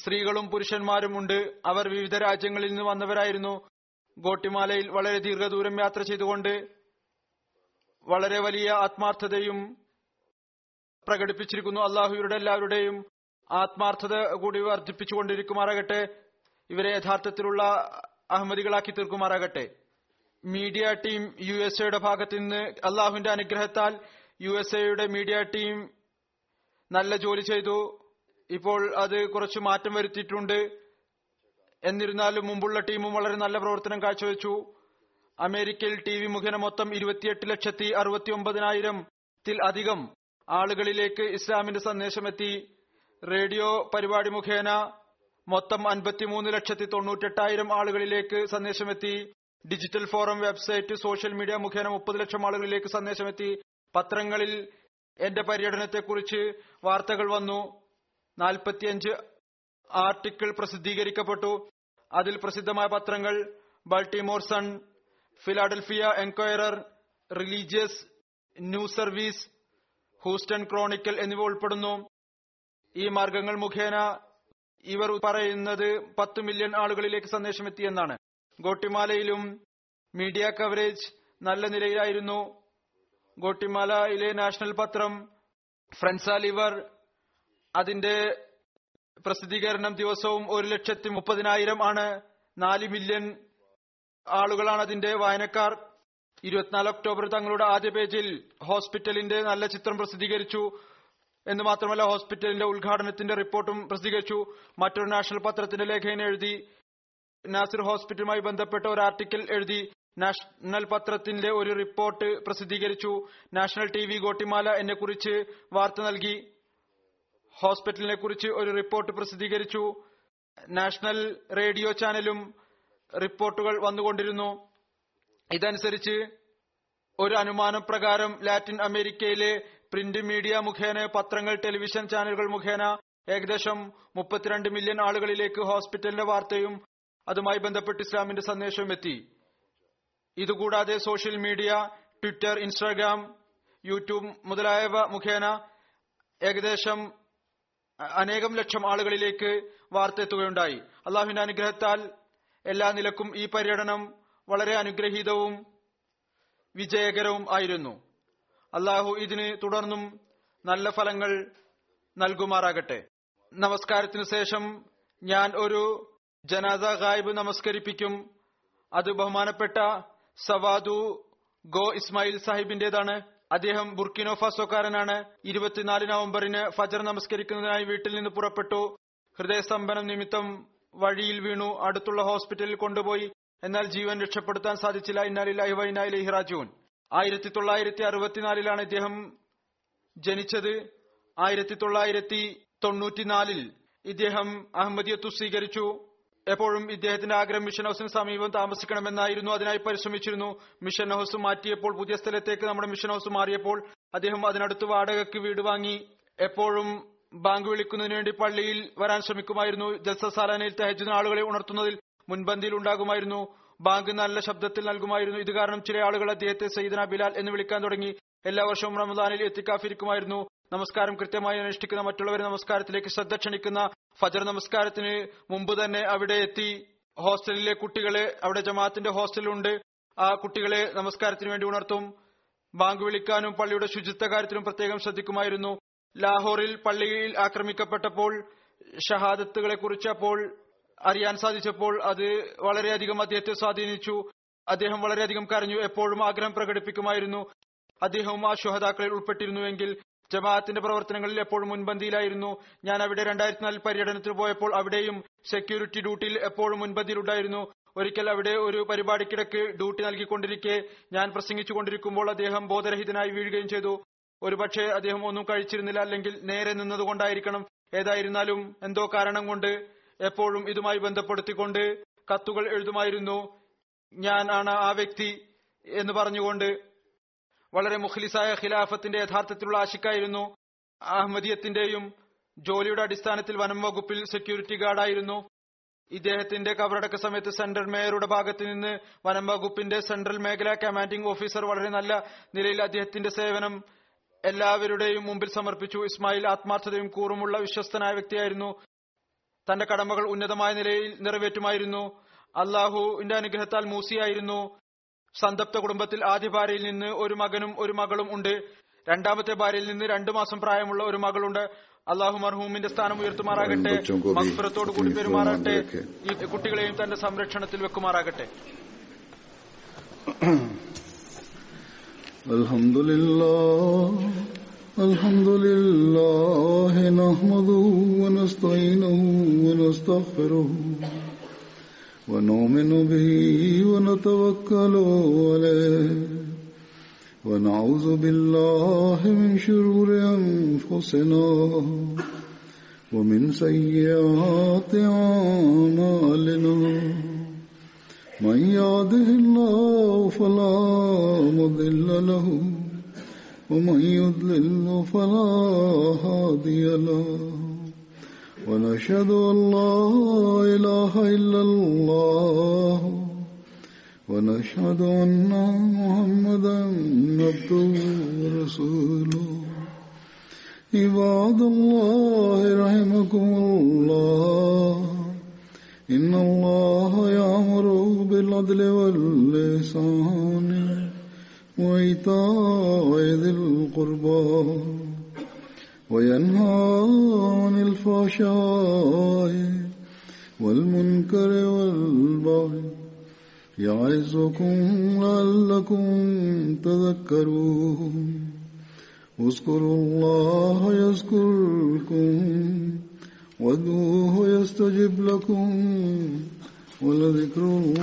സ്ത്രീകളും പുരുഷന്മാരും ഉണ്ട്. അവർ വിവിധ രാജ്യങ്ങളിൽ നിന്ന് വന്നവരായിരുന്നു. ഗോട്ടിമാലയിൽ വളരെ ദീർഘദൂരം യാത്ര ചെയ്തുകൊണ്ട് വളരെ വലിയ ആത്മാർത്ഥതയും പ്രകടിപ്പിച്ചിരിക്കുന്നു. അള്ളാഹുവിയുടെ എല്ലാവരുടെയും ആത്മാർത്ഥത കൂടി വർദ്ധിപ്പിച്ചുകൊണ്ടിരിക്കുമാറാകട്ടെ. ഇവരെ യഥാർത്ഥത്തിലുള്ള അഹമ്മദികളാക്കി തീർക്കുമാറാകട്ടെ. മീഡിയ ടീം USA ഭാഗത്ത് നിന്ന് അള്ളാഹുവിന്റെ അനുഗ്രഹത്താൽ USA മീഡിയ ടീം നല്ല ജോലി ചെയ്തു. ഇപ്പോൾ അത് കുറച്ച് മാറ്റം വരുത്തിയിട്ടുണ്ട്. എന്നിരുന്നാലും മുമ്പുള്ള ടീമും വളരെ നല്ല പ്രവർത്തനം കാഴ്ചവെച്ചു. അമേരിക്കയിൽ TV മുഖേന മൊത്തം 28,69,000 അധികം ആളുകളിലേക്ക് ഇസ്ലാമിന്റെ സന്ദേശമെത്തി. റേഡിയോ പരിപാടി മുഖേന മൊത്തം 53,98,000 ആളുകളിലേക്ക് സന്ദേശമെത്തി. Digital forum, website, social media മുഖേന 30,00,000 ആളുകളിലേക്ക് സന്ദേശമെത്തി. പത്രങ്ങളിൽ എന്റെ പര്യടനത്തെക്കുറിച്ച് വാർത്തകൾ വന്നു. 45 ആർട്ടിക്കിൾ പ്രസിദ്ധീകരിക്കപ്പെട്ടു. അതിൽ പ്രസിദ്ധമായ പത്രങ്ങൾ Baltimore Sun, Philadelphia എൻക്വയറർ, religious news service, Houston Chronicle എന്നിവ ഉൾപ്പെടുന്നു. ഈ മാർഗങ്ങൾ മുഖേന ഇവർ പറയുന്നത് 10 മില്യൺ ആളുകളിലേക്ക് സന്ദേശമെത്തി എന്നാണ്. ഗോട്ടിമാലയിലും മീഡിയ കവറേജ് നല്ല നിലയിലായിരുന്നു. ഗോട്ടിമാലയിലെ നാഷണൽ പത്രം ഫ്രൻസാ ലിവർ, അതിന്റെ പ്രസിദ്ധീകരണം ദിവസവും 130,000 ആണ്. 4 മില്യൺ ആളുകളാണ് അതിന്റെ വായനക്കാർ. 24 ഒക്ടോബർ തങ്ങളുടെ ആദ്യ പേജിൽ ഹോസ്പിറ്റലിന്റെ നല്ല ചിത്രം പ്രസിദ്ധീകരിച്ചു. എന്ന് മാത്രമല്ല ഹോസ്പിറ്റലിന്റെ ഉദ്ഘാടനത്തിന്റെ റിപ്പോർട്ടും പ്രസിദ്ധീകരിച്ചു. മറ്റൊരു നാഷണൽ പത്രത്തിന്റെ ലേഖനം എഴുതി. നാസിർ ഹോസ്പിറ്റലുമായി ബന്ധപ്പെട്ട ഒരു ആർട്ടിക്കിൾ എഴുതി. നാഷണൽ പത്രത്തിന്റെ ഒരു റിപ്പോർട്ട് പ്രസിദ്ധീകരിച്ചു. നാഷണൽ TV ഗോട്ടിമാല എന്നെക്കുറിച്ച് വാർത്ത നൽകി. ഹോസ്പിറ്റലിനെ കുറിച്ച് ഒരു റിപ്പോർട്ട് പ്രസിദ്ധീകരിച്ചു. നാഷണൽ റേഡിയോ ചാനലും റിപ്പോർട്ടുകൾ വന്നുകൊണ്ടിരുന്നു. ഇതനുസരിച്ച് ഒരു അനുമാനം പ്രകാരം ലാറ്റിൻ അമേരിക്കയിലെ പ്രിന്റ് മീഡിയ മുഖേന, പത്രങ്ങൾ, ടെലിവിഷൻ ചാനലുകൾ മുഖേന ഏകദേശം 32 മില്യൺ ആളുകളിലേക്ക് ഹോസ്പിറ്റലിന്റെ വാർത്തയും അതുമായി ബന്ധപ്പെട്ട് ഇസ്ലാമിന്റെ സന്ദേശവും എത്തി. ഇതുകൂടാതെ social media, Twitter, Instagram, YouTube മുതലായവ മുഖേന ഏകദേശം അനേകം ലക്ഷം ആളുകളിലേക്ക് വാർത്ത എത്തുകയുണ്ടായി. അള്ളാഹുവിന്റെ അനുഗ്രഹത്താൽ എല്ലാ നിലക്കും ഈ പര്യടനം വളരെ അനുഗ്രഹീതവും വിജയകരവും ആയിരുന്നു. അള്ളാഹു ഇതിന് തുടർന്നും നല്ല ഫലങ്ങൾ നൽകുമാറാകട്ടെ. നമസ്കാരത്തിനു ശേഷം ഞാൻ ഒരു ജനാസ ഗായിബ് നമസ്കരിപ്പിക്കും. അത് ബഹുമാനപ്പെട്ട സവാദു ഗോ ഇസ്മായിൽ സാഹിബിന്റേതാണ്. അദ്ദേഹം ബുർക്കിനോ ഫാസോക്കാരനാണ്. 24 നവംബറിന് ഫജർ നമസ്കരിക്കുന്നതിനായി വീട്ടിൽ നിന്ന് പുറപ്പെട്ടു. ഹൃദയസ്തംഭനം നിമിത്തം വഴിയിൽ വീണു. അടുത്തുള്ള ഹോസ്പിറ്റലിൽ കൊണ്ടുപോയി. എന്നാൽ ജീവൻ രക്ഷപ്പെടുത്താൻ സാധിച്ചില്ല. ഇന്നാ ലില്ലാഹി വ ഇന്നാ ഇലൈഹി റാജിഊൻ. 1964ലാണ് ഇദ്ദേഹം ജനിച്ചത്. 1994 ഇദ്ദേഹം അഹമ്മദിയത്ത് സ്വീകരിച്ചു. എപ്പോഴും ഇദ്ദേഹത്തിന്റെ ആഗ്രഹം മിഷൻ ഹൌസിന് സമീപം താമസിക്കണമെന്നായിരുന്നു. അതിനായി പരിശ്രമിച്ചിരുന്നു. മിഷൻ ഹൌസ് മാറ്റിയപ്പോൾ, പുതിയ സ്ഥലത്തേക്ക് നമ്മുടെ മിഷൻ ഹൌസ് മാറിയപ്പോൾ അദ്ദേഹം അതിനടുത്ത് വാടകയ്ക്ക് വീട് വാങ്ങി. എപ്പോഴും ബാങ്ക് വിളിക്കുന്നതിന് വേണ്ടി പള്ളിയിൽ വരാൻ ശ്രമിക്കുമായിരുന്നു. ജൽസ സാലാനയിൽ തഹജ്ജുദിന് ആളുകളെ ഉണർത്തുന്നതിൽ മുൻപന്തിയിൽ ഉണ്ടാകുമായിരുന്നു. ബാങ്ക് നല്ല ശബ്ദത്തിൽ നൽകുമായിരുന്നു. ഇത് കാരണം ചില ആളുകൾ അദ്ദേഹത്തെ സയ്യിദന ബിലാൽ എന്ന് വിളിക്കാൻ തുടങ്ങി. എല്ലാ വർഷവും റമദാനിൽ എത്തിക്കാഫിരിക്കുമായിരുന്നു. നമസ്കാരം കൃത്യമായി അനുഷ്ഠിക്കുന്ന, മറ്റുള്ളവരെ നമസ്കാരത്തിലേക്ക് ശ്രദ്ധ ക്ഷണിക്കുന്ന, ഫജർ നമസ്കാരത്തിന് മുമ്പ് തന്നെ അവിടെ എത്തി ഹോസ്റ്റലിലെ കുട്ടികളെ, അവിടെ ജമാഅത്തിന്റെ ഹോസ്റ്റലുണ്ട്, ആ കുട്ടികളെ നമസ്കാരത്തിന് വേണ്ടി ഉണർത്തും. ബാങ്ക് വിളിക്കാനും പള്ളിയുടെ ശുചിത്വ കാര്യത്തിലും പ്രത്യേകം ശ്രദ്ധിക്കുമായിരുന്നു. ലാഹോറിൽ പള്ളിയിൽ ആക്രമിക്കപ്പെട്ടപ്പോൾ ഷഹാദത്തുകളെ കുറിച്ച് അപ്പോൾ അറിയാൻ സാധിച്ചപ്പോൾ അത് വളരെയധികം അദ്ദേഹത്തെ സ്വാധീനിച്ചു. അദ്ദേഹം വളരെയധികം കരഞ്ഞു. എപ്പോഴും ആഗ്രഹം പ്രകടിപ്പിക്കുമായിരുന്നു. അദ്ദേഹവും ആ ശുഹദാക്കളിൽ ഉൾപ്പെട്ടിരുന്നുവെങ്കിൽ ജമാഅത്തിന്റെ പ്രവർത്തനങ്ങളിൽ എപ്പോഴും മുൻപന്തിയിലായിരുന്നു. ഞാൻ അവിടെ 2004 പര്യടനത്തിന് പോയപ്പോൾ അവിടെയും സെക്യൂരിറ്റി ഡ്യൂട്ടിയിൽ എപ്പോഴും മുൻപന്തിയിലുണ്ടായിരുന്നു. ഒരിക്കൽ അവിടെ ഒരു പരിപാടിക്കിടയ്ക്ക് ഡ്യൂട്ടി നൽകിക്കൊണ്ടിരിക്കെ ഞാൻ പ്രസംഗിച്ചുകൊണ്ടിരിക്കുമ്പോൾ അദ്ദേഹം ബോധരഹിതനായി വീഴുകയും ചെയ്തു. ഒരുപക്ഷെ അദ്ദേഹം ഒന്നും കഴിച്ചിരുന്നില്ല, അല്ലെങ്കിൽ നേരെ നിന്നതുകൊണ്ടായിരിക്കണം. ഏതായിരുന്നാലും എന്തോ കാരണം കൊണ്ട് എപ്പോഴും ഇതുമായി ബന്ധപ്പെടുത്തിക്കൊണ്ട് കത്തുകൾ എഴുതുമായിരുന്നു. ഞാനാണ് ആ വ്യക്തി എന്ന് പറഞ്ഞുകൊണ്ട്. വളരെ മുഖ്ലിസായ ഖിലാഫത്തിന്റെ യഥാർത്ഥത്തിലുള്ള ആശിക്കായിരുന്നു. അഹമ്മദിയത്തിന്റെയും ജോലിയുടെ അടിസ്ഥാനത്തിൽ വനം വകുപ്പിൽ സെക്യൂരിറ്റി ഗാർഡായിരുന്നു. ഇദ്ദേഹത്തിന്റെ കബറടക്ക സമയത്ത് സെൻട്രൽ മേയറുടെ ഭാഗത്ത് നിന്ന് വനം വകുപ്പിന്റെ സെൻട്രൽ മേഖല കമാൻഡിംഗ് ഓഫീസർ വളരെ നല്ല നിലയിൽ അദ്ദേഹത്തിന്റെ സേവനം എല്ലാവരുടെയും മുമ്പിൽ സമർപ്പിച്ചു. ഇസ്മായിൽ ആത്മാർത്ഥതയും കൂറുമുള്ള വിശ്വസ്തനായ വ്യക്തിയായിരുന്നു. തന്റെ കടമകൾ ഉന്നതമായ നിലയിൽ നിറവേറ്റുമായിരുന്നു. അള്ളാഹുവിന്റെ അനുഗ്രഹത്താൽ മൂസിയായിരുന്നു. സന്തപ്ത കുടുംബത്തിൽ ആദ്യ ഭാര്യയിൽ നിന്ന് ഒരു മകനും ഒരു മകളും ഉണ്ട്. രണ്ടാമത്തെ ഭാര്യയിൽ നിന്ന് 2 മാസം പ്രായമുള്ള ഒരു മകളുണ്ട്. അള്ളാഹു മർഹൂമിന്റെ സ്ഥാനം ഉയർത്തുമാറാകട്ടെ, മഗ്ഫിറത്തോട് കൂടി പെരുമാറാകട്ടെ, ഈ കുട്ടികളെയും തന്റെ സംരക്ഷണത്തിൽ വെക്കുമാറാകട്ടെ. അൽഹംദുലില്ലാഹി നഹ്മദുഹു വ നസ്തഈനുഹു വ നസ്തഗ്ഫിറുഹു ونؤمن به ونتوكل عليه ونعوذ بالله من شرور أنفسنا ومن سيئات أعمالنا من يهده الله فلا مضل له ومن يضلل فلا هادي له ونشهد أن لا إله إلا الله ونشهد أن محمدا عبده ورسوله عباد الله رحمكم الله إن الله يأمر بالعدل والإحسان وإيتاء ذي القربى وينهى عن الفحشاء والمنكر والبغي يعظكم لعلكم تذكرون اذكروا الله يذكركم وادعوه يستجب لكم ولذكر